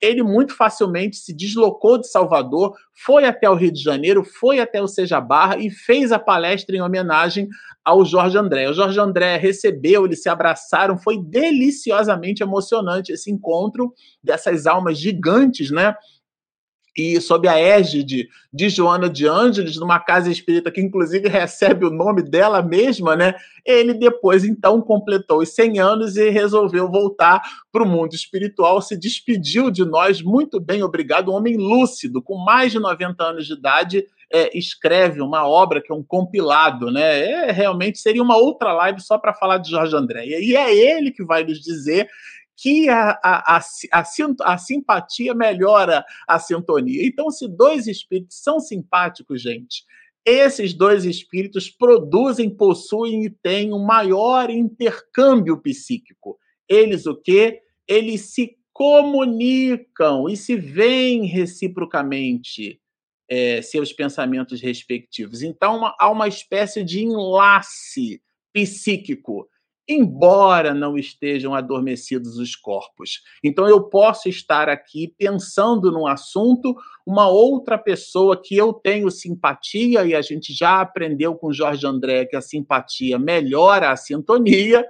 Ele muito facilmente se deslocou de Salvador, foi até o Rio de Janeiro, foi até o Seja Barra e fez a palestra em homenagem ao Jorge André. O Jorge André recebeu, eles se abraçaram, foi deliciosamente emocionante esse encontro dessas almas gigantes, né? E sob a égide de Joana de Angelis, numa casa espírita que, inclusive, recebe o nome dela mesma, né? Ele depois, então, completou os cem anos e resolveu voltar para o mundo espiritual, se despediu de nós, muito bem, obrigado, um homem lúcido, com mais de noventa anos de idade, é, escreve uma obra que é um compilado, né? É, realmente seria uma outra live só para falar de Jorge André. E é ele que vai nos dizer que a, a, a, a simpatia melhora a sintonia. Então, se dois espíritos são simpáticos, gente, esses dois espíritos produzem, possuem e têm um maior intercâmbio psíquico. Eles o quê? Eles se comunicam e se veem reciprocamente, é, seus pensamentos respectivos. Então, uma, há uma espécie de enlace psíquico, embora não estejam adormecidos os corpos. Então, eu posso estar aqui pensando num assunto, uma outra pessoa que eu tenho simpatia, e a gente já aprendeu com Jorge André que a simpatia melhora a sintonia,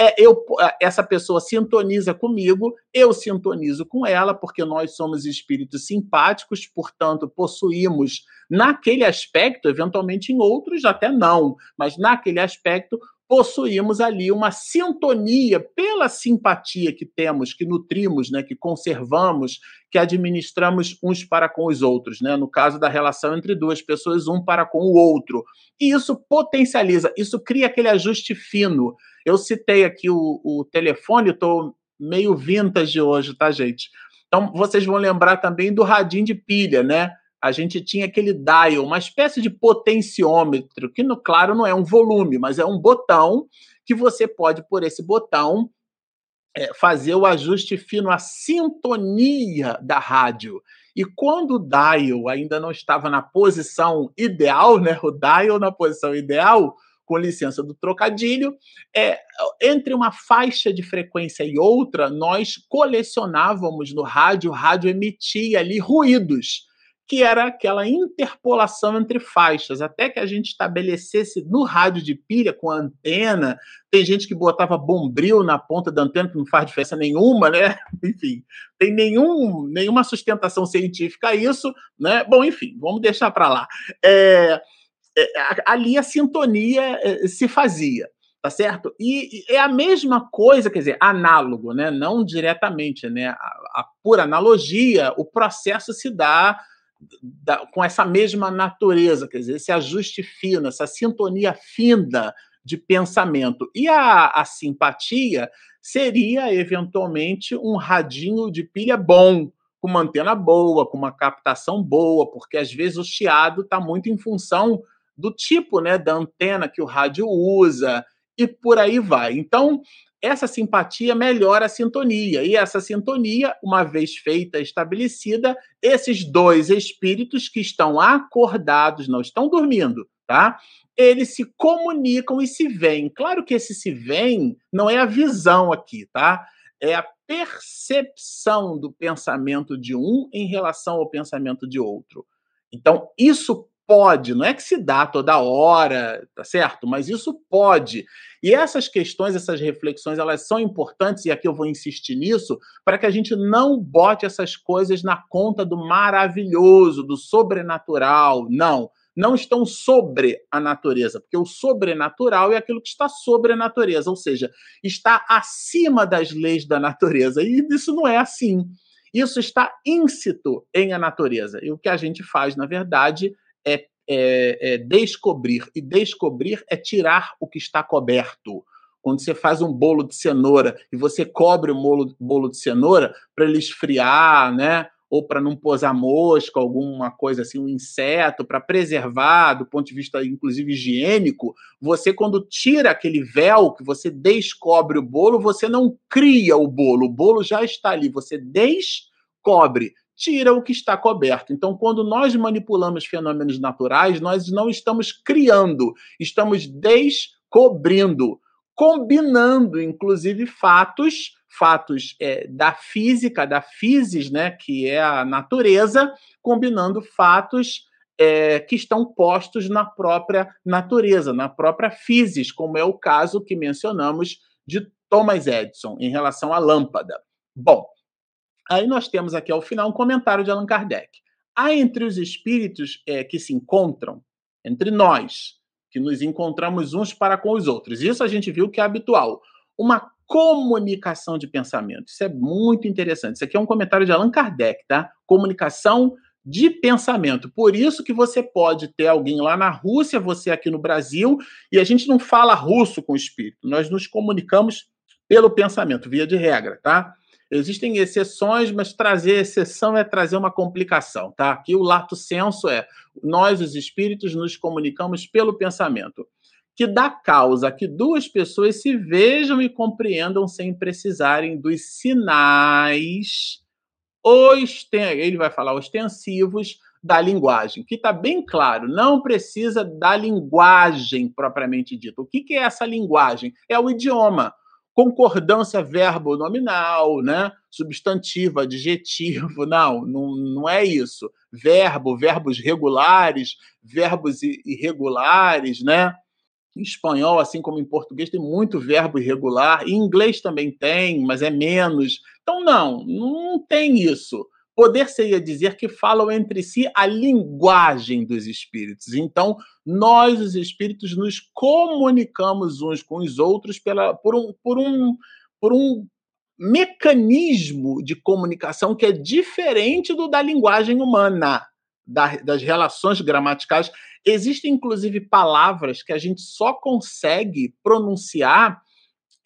é, eu, essa pessoa sintoniza comigo, eu sintonizo com ela, porque nós somos espíritos simpáticos, portanto, possuímos, naquele aspecto, eventualmente em outros até não, mas naquele aspecto, possuímos ali uma sintonia pela simpatia que temos, que nutrimos, né, que conservamos, que administramos uns para com os outros, né? No caso da relação entre duas pessoas, um para com o outro. E isso potencializa, isso cria aquele ajuste fino. Eu citei aqui o, o telefone, estou meio vintage hoje, tá, gente? Então, vocês vão lembrar também do radinho de pilha, né? A gente tinha aquele dial, uma espécie de potenciômetro, que, no, claro, não é um volume, mas é um botão que você pode, por esse botão, é, fazer o ajuste fino, a sintonia da rádio. E quando o dial ainda não estava na posição ideal, né, o dial na posição ideal, com licença do trocadilho, é, entre uma faixa de frequência e outra, nós colecionávamos no rádio, o rádio emitia ali ruídos, que era aquela interpolação entre faixas, até que a gente estabelecesse no rádio de pilha, com a antena, tem gente que botava bombril na ponta da antena, que não faz diferença nenhuma, né? Enfim, tem nenhum, nenhuma sustentação científica isso, né? Bom, enfim, vamos deixar para lá. É, é, ali a sintonia é, se fazia, tá certo? E, e é a mesma coisa, quer dizer, análogo, né? Não diretamente, né? A, a, por analogia, o processo se dá Da, com essa mesma natureza, quer dizer, esse ajuste fino, essa sintonia fina de pensamento. E a, a simpatia seria, eventualmente, um radinho de pilha bom, com uma antena boa, com uma captação boa, porque, às vezes, o chiado está muito em função do tipo, né, da antena que o rádio usa, e por aí vai. Então, essa simpatia melhora a sintonia. E essa sintonia, uma vez feita, estabelecida, esses dois espíritos que estão acordados, não estão dormindo, tá? Eles se comunicam e se veem. Claro que esse se veem não é a visão aqui, tá? É a percepção do pensamento de um em relação ao pensamento de outro. Então, isso pode, não é que se dá toda hora, tá certo? Mas isso pode. E essas questões, essas reflexões, elas são importantes, e aqui eu vou insistir nisso, para que a gente não bote essas coisas na conta do maravilhoso, do sobrenatural. Não, não estão sobre a natureza, porque o sobrenatural é aquilo que está sobre a natureza, ou seja, está acima das leis da natureza, e isso não é assim. Isso está íncito em a natureza. E o que a gente faz, na verdade, É, é, é descobrir. E descobrir é tirar o que está coberto. Quando você faz um bolo de cenoura e você cobre o bolo, bolo de cenoura para ele esfriar, né? Ou para não posar mosca, alguma coisa assim, um inseto, para preservar, do ponto de vista, inclusive, higiênico, você, quando tira aquele véu, que você descobre o bolo, você não cria o bolo. O bolo já está ali. Você descobre. Tira o que está coberto. Então, quando nós manipulamos fenômenos naturais, nós não estamos criando, estamos descobrindo, combinando, inclusive, fatos, fatos é, da física, da physis, né, que é a natureza, combinando fatos é, que estão postos na própria natureza, na própria physis, como é o caso que mencionamos de Thomas Edison em relação à lâmpada. Bom, aí nós temos aqui, ao final, um comentário de Allan Kardec. Há entre os espíritos é, que se encontram, entre nós, que nos encontramos uns para com os outros. Isso a gente viu que é habitual. Uma comunicação de pensamento. Isso é muito interessante. Isso aqui é um comentário de Allan Kardec, tá? Comunicação de pensamento. Por isso que você pode ter alguém lá na Rússia, você aqui no Brasil, e a gente não fala russo com o espírito. Nós nos comunicamos pelo pensamento, via de regra, tá? Existem exceções, mas trazer exceção é trazer uma complicação, tá? Aqui o lato senso é, nós, os espíritos, nos comunicamos pelo pensamento, que dá causa que duas pessoas se vejam e compreendam sem precisarem dos sinais, osten- ele vai falar ostensivos, da linguagem, que está bem claro, não precisa da linguagem propriamente dita. O que que é essa linguagem? É o idioma. Concordância verbo-nominal, né? Substantivo, adjetivo, não, não, não é isso. Verbo, verbos regulares, verbos irregulares, né? Em espanhol, assim como em português, tem muito verbo irregular. Em inglês também tem, mas é menos. Então, não, não tem isso. Poder seria dizer que falam entre si a linguagem dos espíritos. Então, nós, os espíritos, nos comunicamos uns com os outros pela, por, um, por, um, por um mecanismo de comunicação que é diferente do da linguagem humana, da, das relações gramaticais. Existem, inclusive, palavras que a gente só consegue pronunciar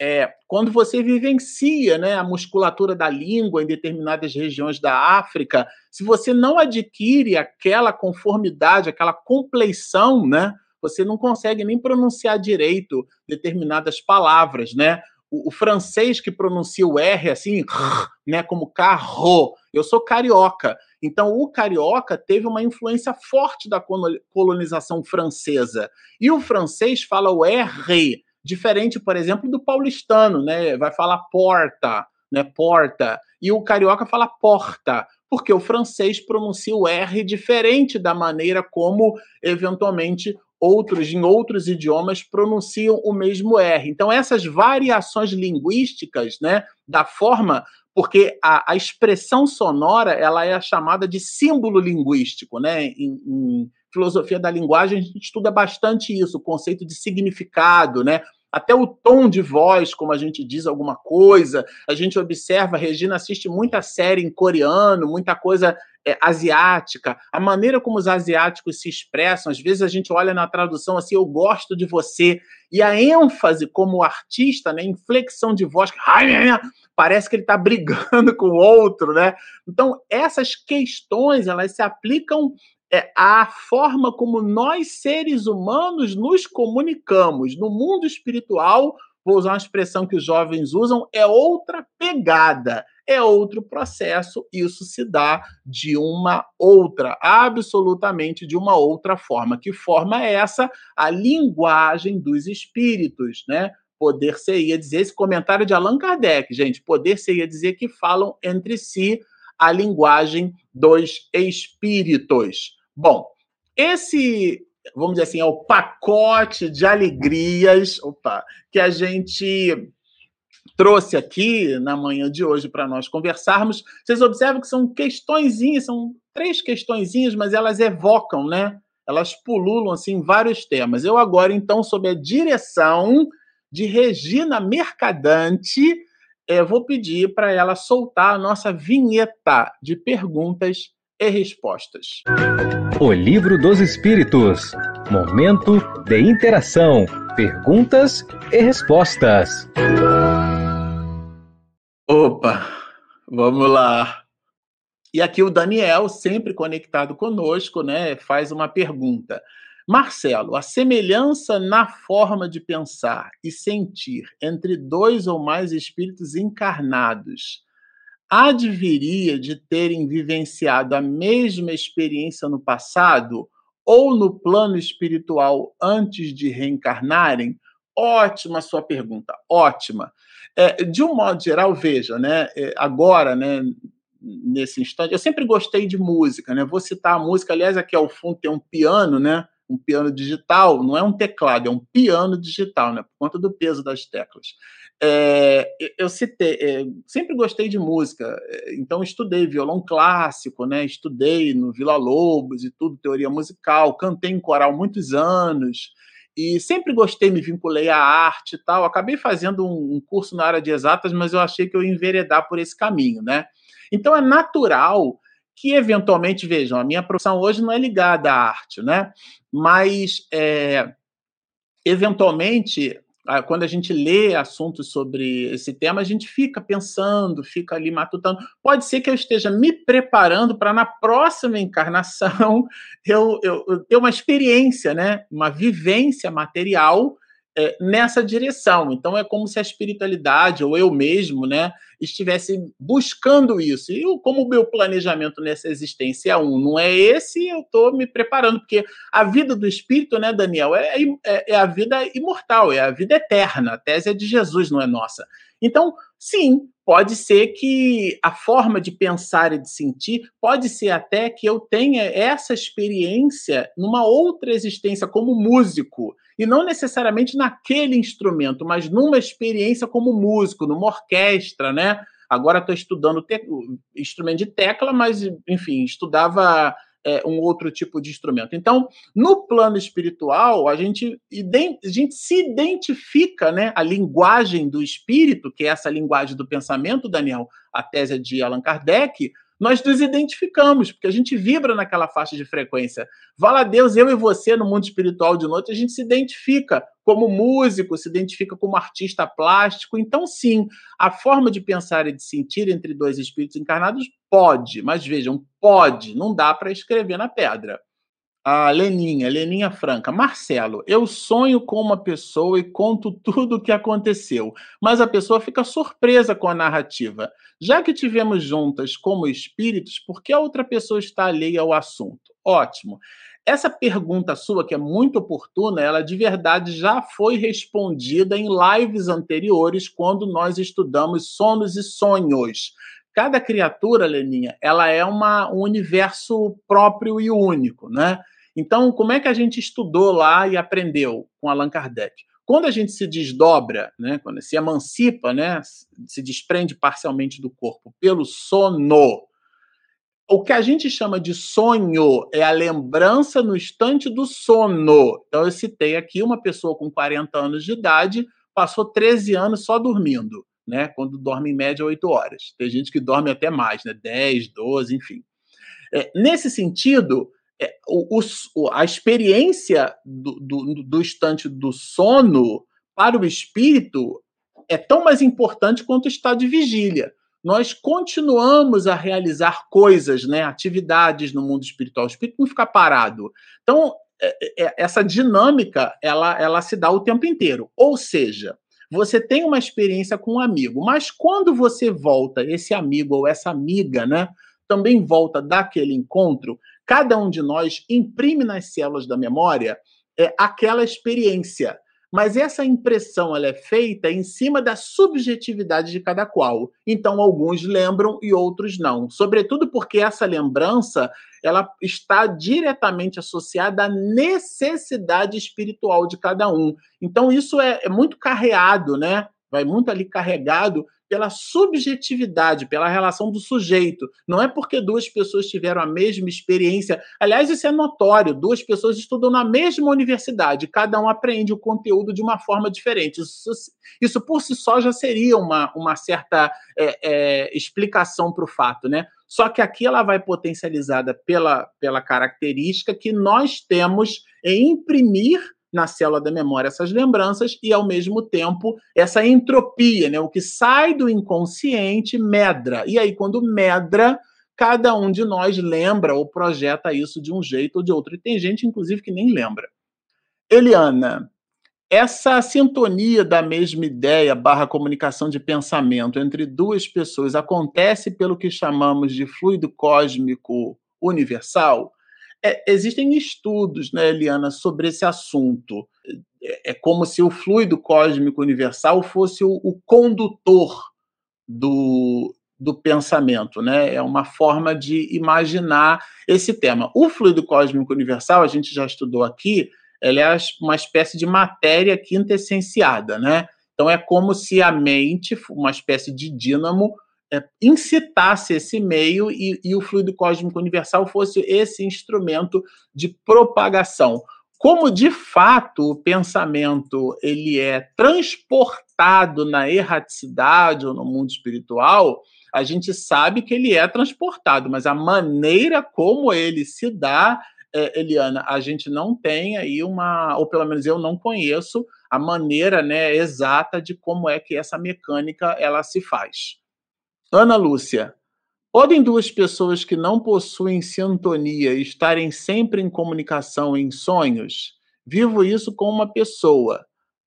É, quando você vivencia, né, a musculatura da língua em determinadas regiões da África, se você não adquire aquela conformidade, aquela compleição, né, você não consegue nem pronunciar direito determinadas palavras, né? O, o francês que pronuncia o R assim, né, como carro. Eu sou carioca. Então, o carioca teve uma influência forte da colonização francesa. E o francês fala o R. Diferente, por exemplo, do paulistano, né? Vai falar porta, né? Porta. E o carioca fala porta, porque o francês pronuncia o R diferente da maneira como, eventualmente, outros, em outros idiomas, pronunciam o mesmo R. Então, essas variações linguísticas, né? Da forma, porque a, a expressão sonora, ela é chamada de símbolo linguístico, né? Em, em, filosofia da linguagem, a gente estuda bastante isso, o conceito de significado, né? Até o tom de voz, como a gente diz alguma coisa, a gente observa, a Regina assiste muita série em coreano, muita coisa é, asiática, a maneira como os asiáticos se expressam, às vezes a gente olha na tradução assim, eu gosto de você, e a ênfase como artista, né, inflexão de voz, parece que ele está brigando com o outro, né? Então, essas questões, elas se aplicam É a forma como nós, seres humanos, nos comunicamos no mundo espiritual vou usar uma expressão que os jovens usam, é outra pegada, é outro processo, isso se dá de uma outra, absolutamente de uma outra forma. Que forma é essa? A linguagem dos espíritos, né? Poder-se-ia dizer, esse comentário de Allan Kardec, gente, poder-se-ia dizer que falam entre si a linguagem dos espíritos. Bom, esse, vamos dizer assim, é o pacote de alegrias, opa, que a gente trouxe aqui na manhã de hoje para nós conversarmos. Vocês observam que são questõezinhas, são três questõezinhas, mas elas evocam, né? Elas pululam, assim, vários temas. Eu agora, então, sob a direção de Regina Mercadante, eu vou pedir para ela soltar a nossa vinheta de perguntas e respostas. O Livro dos Espíritos. Momento de interação, perguntas e respostas. Opa, vamos lá. E aqui o Daniel, sempre conectado conosco, né, faz uma pergunta. Marcelo, a semelhança na forma de pensar e sentir entre dois ou mais espíritos encarnados adviria de terem vivenciado a mesma experiência no passado ou no plano espiritual antes de reencarnarem? Ótima sua pergunta, ótima. É, de um modo geral, veja, né, agora, né, nesse instante, eu sempre gostei de música, né? Vou citar a música, aliás, aqui ao fundo tem um piano, né? Um piano digital, não é um teclado, é um piano digital, né? Por conta do peso das teclas. É, eu citei, é, sempre gostei de música, então estudei violão clássico, né? Estudei no Vila Lobos e tudo, teoria musical, cantei em coral muitos anos, e sempre gostei, me vinculei à arte e tal. Acabei fazendo um, um curso na área de exatas, mas eu achei que eu ia enveredar por esse caminho, né? Então é natural que, eventualmente, vejam, a minha profissão hoje não é ligada à arte, né? Mas, é, eventualmente, quando a gente lê assuntos sobre esse tema, a gente fica pensando, fica ali matutando. Pode ser que eu esteja me preparando para, na próxima encarnação, eu, eu, eu ter uma experiência, né? Uma vivência material É, nessa direção. Então é como se a espiritualidade, ou eu mesmo, né, estivesse buscando isso. E eu, como o meu planejamento nessa existência é um, não é esse, eu estou me preparando, porque a vida do espírito, né, Daniel, é, é, é a vida imortal, é a vida eterna. A tese é de Jesus, não é nossa. Então, sim, pode ser que a forma de pensar e de sentir, pode ser até que eu tenha essa experiência numa outra existência como músico, e não necessariamente naquele instrumento, mas numa experiência como músico, numa orquestra, né? Agora estou estudando te... instrumento de tecla, mas, enfim, estudava é, um outro tipo de instrumento. Então, no plano espiritual, a gente, ident... a gente se identifica, né? A linguagem do espírito, que é essa linguagem do pensamento, Daniel, a tese de Allan Kardec, nós nos identificamos, porque a gente vibra naquela faixa de frequência. Vala Deus, eu e você, no mundo espiritual de noite, a gente se identifica como músico, se identifica como artista plástico. Então, sim, a forma de pensar e de sentir entre dois espíritos encarnados pode, mas vejam, pode, não dá para escrever na pedra. A Leninha, Leninha Franca. Marcelo, eu sonho com uma pessoa e conto tudo o que aconteceu, mas a pessoa fica surpresa com a narrativa. Já que tivemos juntas como espíritos, por que a outra pessoa está alheia ao assunto? Ótimo. Essa pergunta sua, que é muito oportuna, ela de verdade já foi respondida em lives anteriores, quando nós estudamos sonos e sonhos. Cada criatura, Leninha, ela é uma, um universo próprio e único, né? Então, como é que a gente estudou lá e aprendeu com Allan Kardec? Quando a gente se desdobra, né, quando se emancipa, né, se desprende parcialmente do corpo pelo sono, o que a gente chama de sonho é a lembrança no instante do sono. Então, eu citei aqui uma pessoa com quarenta anos de idade, passou treze anos só dormindo, né, quando dorme em média oito horas. Tem gente que dorme até mais, né, dez, doze, enfim. É, nesse sentido, É, o, o, a experiência do, do, do instante do sono para o espírito é tão mais importante quanto o estado de vigília. Nós continuamos a realizar coisas, né, atividades no mundo espiritual. O espírito não fica parado. Então, é, é, essa dinâmica ela, ela se dá o tempo inteiro. Ou seja, você tem uma experiência com um amigo, mas quando você volta, esse amigo ou essa amiga, né, também volta daquele encontro, cada um de nós imprime nas células da memória é, aquela experiência. Mas essa impressão ela é feita em cima da subjetividade de cada qual. Então, alguns lembram e outros não. Sobretudo porque essa lembrança ela está diretamente associada à necessidade espiritual de cada um. Então, isso é, é muito carreado, né? Vai muito ali carregado pela subjetividade, pela relação do sujeito. Não é porque duas pessoas tiveram a mesma experiência. Aliás, isso é notório. Duas pessoas estudam na mesma universidade. Cada um aprende o conteúdo de uma forma diferente. Isso, isso por si só, já seria uma, uma certa é, é, explicação para o fato, né? Só que aqui ela vai potencializada pela, pela característica que nós temos em imprimir na célula da memória essas lembranças e, ao mesmo tempo, essa entropia, né? O que sai do inconsciente medra. E aí, quando medra, cada um de nós lembra ou projeta isso de um jeito ou de outro. E tem gente, inclusive, que nem lembra. Eliana, essa sintonia da mesma ideia barra comunicação de pensamento entre duas pessoas acontece pelo que chamamos de fluido cósmico universal? É, existem estudos, né, Eliana, sobre esse assunto. É, é como se o fluido cósmico universal fosse o, o condutor do, do pensamento, né? É uma forma de imaginar esse tema. O fluido cósmico universal, a gente já estudou aqui, ele é uma espécie de matéria quintessenciada, né? Então é como se a mente, uma espécie de dínamo, É, incitasse esse meio e, e o fluido cósmico universal fosse esse instrumento de propagação. Como, de fato, o pensamento ele é transportado na erraticidade ou no mundo espiritual, a gente sabe que ele é transportado, mas a maneira como ele se dá, é, Eliana, a gente não tem aí uma, ou pelo menos eu não conheço, a maneira, né, exata de como é que essa mecânica ela se faz. Ana Lúcia, podem duas pessoas que não possuem sintonia estarem sempre em comunicação em sonhos? Vivo isso com uma pessoa.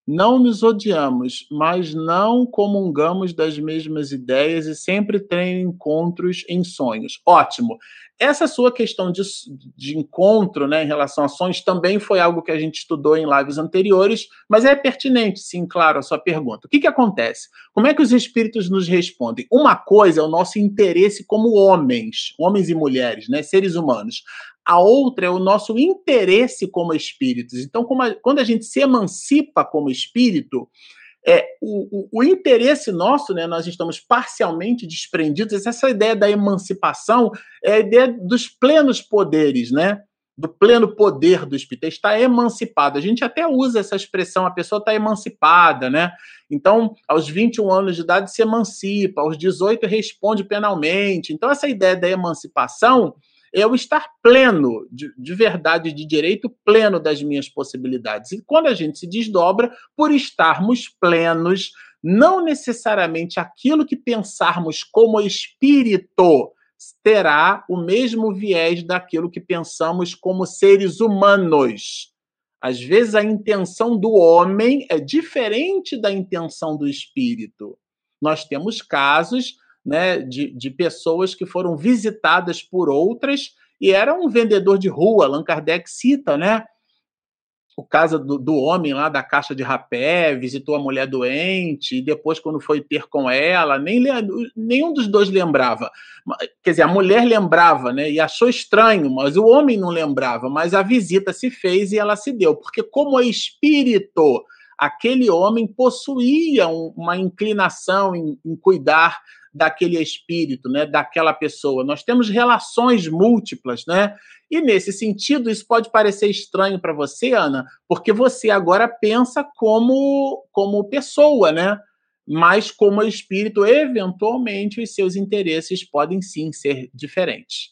Não nos odiamos, mas não comungamos das mesmas ideias e sempre tem encontros em sonhos. Ótimo. Essa sua questão de, de encontro, né, em relação a sonhos também foi algo que a gente estudou em lives anteriores, mas é pertinente, sim, claro, a sua pergunta. O que que acontece? Como é que os espíritos nos respondem? Uma coisa é o nosso interesse como homens, homens e mulheres, né, seres humanos. A outra é o nosso interesse como espíritos. Então, como a, quando a gente se emancipa como espírito, é, o, o, o interesse nosso, né, nós estamos parcialmente desprendidos. Essa ideia da emancipação é a ideia dos plenos poderes, né? Do pleno poder do espírito, está emancipado. A gente até usa essa expressão, a pessoa está emancipada, né? Então, aos vinte e um anos de idade se emancipa, aos dezoito responde penalmente. Então, essa ideia da emancipação é o estar pleno, de, de verdade, de direito pleno das minhas possibilidades. E quando a gente se desdobra, por estarmos plenos, não necessariamente aquilo que pensarmos como espírito terá o mesmo viés daquilo que pensamos como seres humanos. Às vezes, a intenção do homem é diferente da intenção do espírito. Nós temos casos, né, de, de pessoas que foram visitadas por outras, e era um vendedor de rua. Allan Kardec cita, né, o caso do, do homem lá da caixa de rapé, visitou a mulher doente, e depois, quando foi ter com ela, nem, nenhum dos dois lembrava. Quer dizer, a mulher lembrava, né, e achou estranho, mas o homem não lembrava, mas a visita se fez e ela se deu, porque como espírito, aquele homem possuía um, uma inclinação em, em cuidar daquele espírito, né, daquela pessoa. Nós temos relações múltiplas, né? E nesse sentido, isso pode parecer estranho para você, Ana, porque você agora pensa como, como pessoa, né? Mas como espírito, eventualmente, os seus interesses podem sim ser diferentes.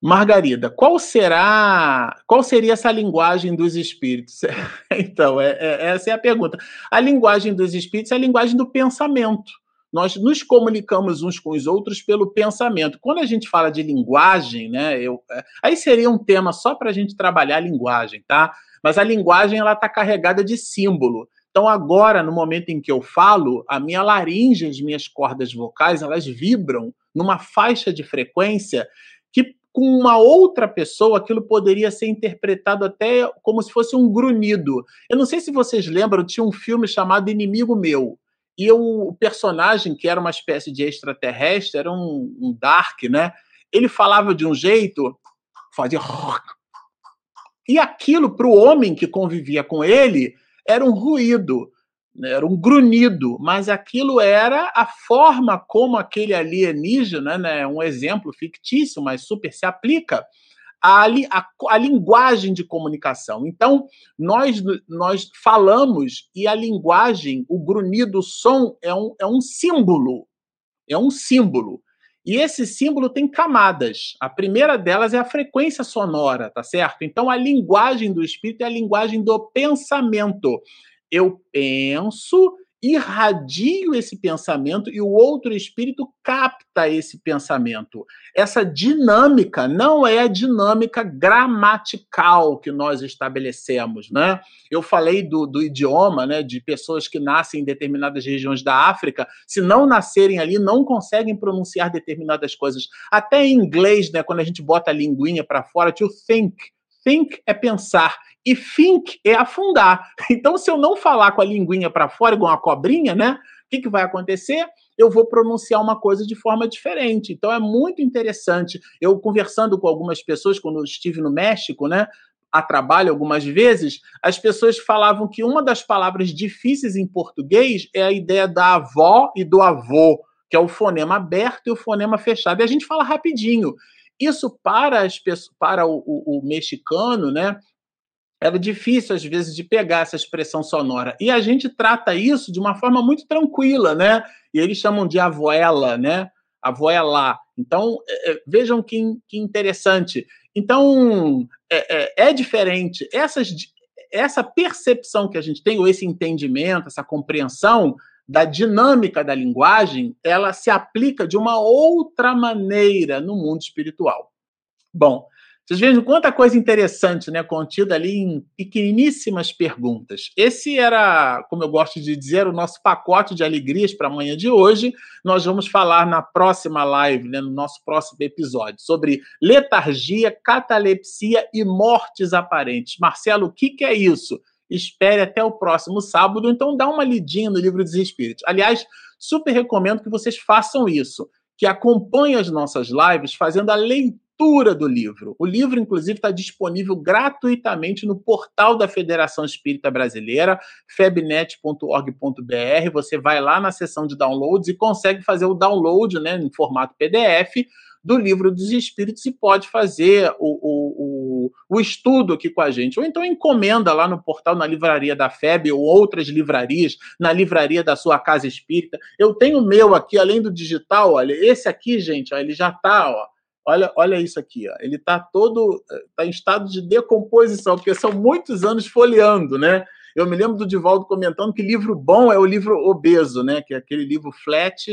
Margarida, qual será, qual seria essa linguagem dos espíritos? Então, é, é, essa é a pergunta. A linguagem dos espíritos é a linguagem do pensamento. Nós nos comunicamos uns com os outros pelo pensamento. Quando a gente fala de linguagem, né, eu, aí seria um tema só para a gente trabalhar a linguagem, tá? Mas a linguagem ela está carregada de símbolo. Então, agora, no momento em que eu falo, a minha laringe, as minhas cordas vocais, elas vibram numa faixa de frequência que, com uma outra pessoa, aquilo poderia ser interpretado até como se fosse um grunhido. Eu não sei se vocês lembram, tinha um filme chamado Inimigo Meu. E eu, o personagem, que era uma espécie de extraterrestre, era um, um Dark, né? Ele falava de um jeito, fazia... E aquilo, para o homem que convivia com ele, era um ruído, era um grunhido, mas aquilo era a forma como aquele alienígena, né, um exemplo fictício, mas super se aplica, à, à, à linguagem de comunicação. Então, nós, nós falamos e a linguagem, o grunhido, o som, é um, é um símbolo, é um símbolo. E esse símbolo tem camadas. A primeira delas é a frequência sonora, tá certo? Então, a linguagem do espírito é a linguagem do pensamento. Eu penso, irradio esse pensamento e o outro espírito capta esse pensamento. Essa dinâmica não é a dinâmica gramatical que nós estabelecemos, né? Eu falei do, do idioma, né, de pessoas que nascem em determinadas regiões da África, se não nascerem ali, não conseguem pronunciar determinadas coisas. Até em inglês, né, quando a gente bota a linguinha para fora, to think. Think é pensar e think é afundar. Então, se eu não falar com a linguinha para fora, igual uma cobrinha, né? O que, que vai acontecer? Eu vou pronunciar uma coisa de forma diferente. Então, é muito interessante. Eu, conversando com algumas pessoas, quando eu estive no México, né? A trabalho algumas vezes, as pessoas falavam que uma das palavras difíceis em português é a ideia da avó e do avô, que é o fonema aberto e o fonema fechado. E a gente fala rapidinho. Isso para, as pessoas, para o, o, o mexicano, né, era difícil, às vezes, de pegar essa expressão sonora. E a gente trata isso de uma forma muito tranquila, né? E eles chamam de avoela, né? Avoela. Então, é, vejam que, que interessante. Então, é, é, é diferente. Essas, essa percepção que a gente tem, ou esse entendimento, essa compreensão da dinâmica da linguagem, ela se aplica de uma outra maneira no mundo espiritual. Bom, vocês vejam quanta coisa interessante, né, contida ali em pequeníssimas perguntas. Esse era, como eu gosto de dizer, o nosso pacote de alegrias para a manhã de hoje. Nós vamos falar na próxima live, né, no nosso próximo episódio, sobre letargia, catalepsia e mortes aparentes. Marcelo, o que, que é isso? Espere até o próximo sábado, então dá uma lidinha no Livro dos Espíritos. Aliás, super recomendo que vocês façam isso, que acompanhem as nossas lives fazendo a leitura do livro. O livro, inclusive, está disponível gratuitamente no portal da Federação Espírita Brasileira, febnet ponto org ponto br. Você vai lá na seção de downloads e consegue fazer o download, né, em formato P D F, do Livro dos Espíritos e pode fazer o, o, o, o estudo aqui com a gente. Ou então encomenda lá no portal, na livraria da F E B ou outras livrarias, na livraria da sua casa espírita. Eu tenho o meu aqui, além do digital, olha, esse aqui, gente, ó, ele já está, ó, olha, olha isso aqui, ó, ele está todo, está em estado de decomposição, porque são muitos anos folheando, né? Eu me lembro do Divaldo comentando que livro bom é o livro obeso, né? Que é aquele livro flat,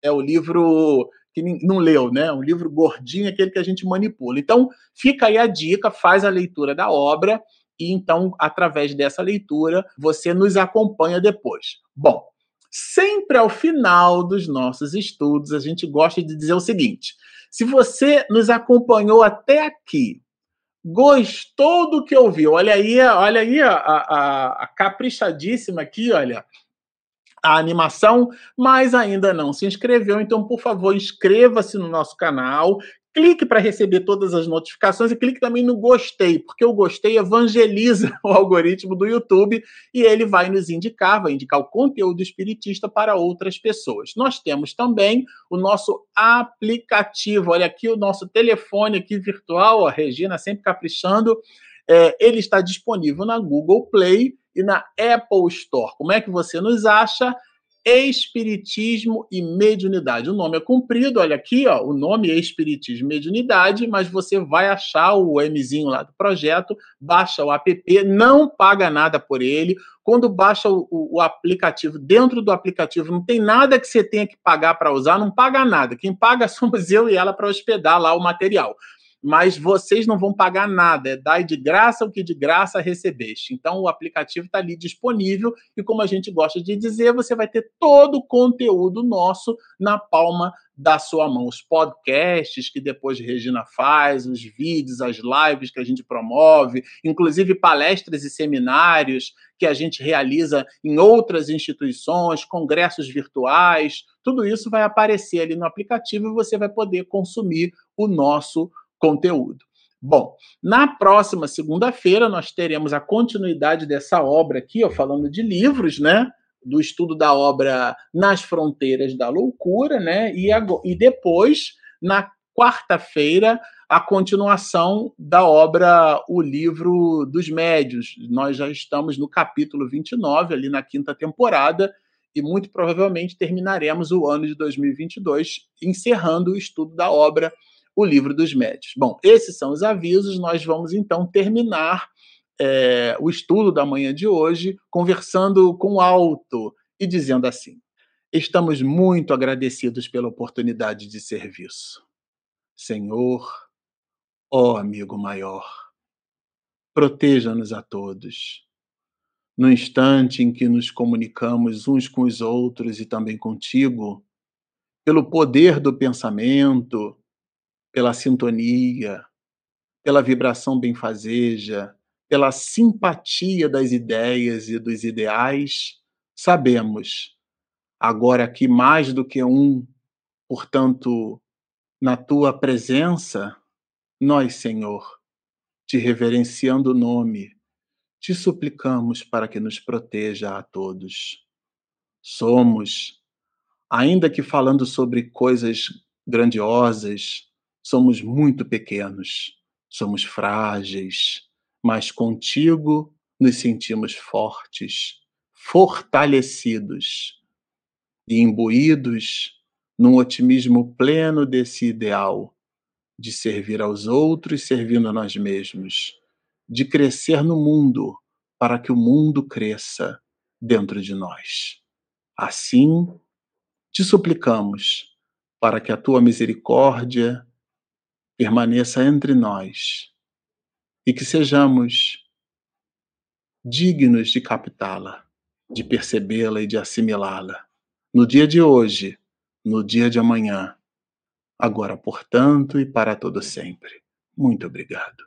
é o livro... que não leu, né? Um livro gordinho, aquele que a gente manipula. Então, fica aí a dica, faz a leitura da obra e, então, através dessa leitura, você nos acompanha depois. Bom, sempre ao final dos nossos estudos, a gente gosta de dizer o seguinte, se você nos acompanhou até aqui, gostou do que ouviu, olha aí, olha aí a, a, a caprichadíssima aqui, olha... a animação, mas ainda não se inscreveu, então, por favor, inscreva-se no nosso canal, clique para receber todas as notificações e clique também no gostei, porque o gostei evangeliza o algoritmo do YouTube e ele vai nos indicar, vai indicar o conteúdo espiritista para outras pessoas. Nós temos também o nosso aplicativo, olha aqui o nosso telefone aqui virtual, a Regina sempre caprichando, é, ele está disponível na Google Play e na Apple Store. Como é que você nos acha? Espiritismo e Mediunidade. O nome é comprido, olha aqui, ó, o nome é Espiritismo e Mediunidade, mas você vai achar o Mzinho lá do projeto, baixa o app, não paga nada por ele. Quando baixa o, o, o aplicativo, dentro do aplicativo não tem nada que você tenha que pagar para usar, não paga nada. Quem paga somos eu e ela para hospedar lá o material. mas vocês não vão pagar nada, é dai de graça o que de graça recebeste. Então, o aplicativo está ali disponível e, como a gente gosta de dizer, você vai ter todo o conteúdo nosso na palma da sua mão. Os podcasts que depois Regina faz, os vídeos, as lives que a gente promove, inclusive palestras e seminários que a gente realiza em outras instituições, congressos virtuais, tudo isso vai aparecer ali no aplicativo e você vai poder consumir o nosso conteúdo. Bom, na próxima segunda-feira nós teremos a continuidade dessa obra aqui, ó, falando de livros, né? Do estudo da obra Nas Fronteiras da Loucura, né? E, agora, e depois, na quarta-feira, a continuação da obra O Livro dos Médiuns. Nós já estamos no capítulo vinte e nove, ali na quinta temporada, e muito provavelmente terminaremos o ano de dois mil e vinte e dois encerrando o estudo da obra O Livro dos Médiuns. Bom, esses são os avisos. Nós vamos, então, terminar É, o estudo da manhã de hoje, conversando com o alto e dizendo assim: estamos muito agradecidos pela oportunidade de serviço. Senhor, ó amigo maior, proteja-nos a todos. No instante em que nos comunicamos uns com os outros e também contigo, pelo poder do pensamento, pela sintonia, pela vibração benfazeja, pela simpatia das ideias e dos ideais, sabemos, agora aqui mais do que um, portanto, na tua presença, nós, Senhor, te reverenciando o nome, te suplicamos para que nos proteja a todos. Somos, ainda que falando sobre coisas grandiosas, somos muito pequenos, somos frágeis, mas contigo nos sentimos fortes, fortalecidos e imbuídos num otimismo pleno desse ideal de servir aos outros, servindo a nós mesmos, de crescer no mundo para que o mundo cresça dentro de nós. Assim, te suplicamos para que a tua misericórdia permaneça entre nós e que sejamos dignos de captá-la, de percebê-la e de assimilá-la, no dia de hoje, no dia de amanhã, agora, portanto, e para todo sempre. Muito obrigado.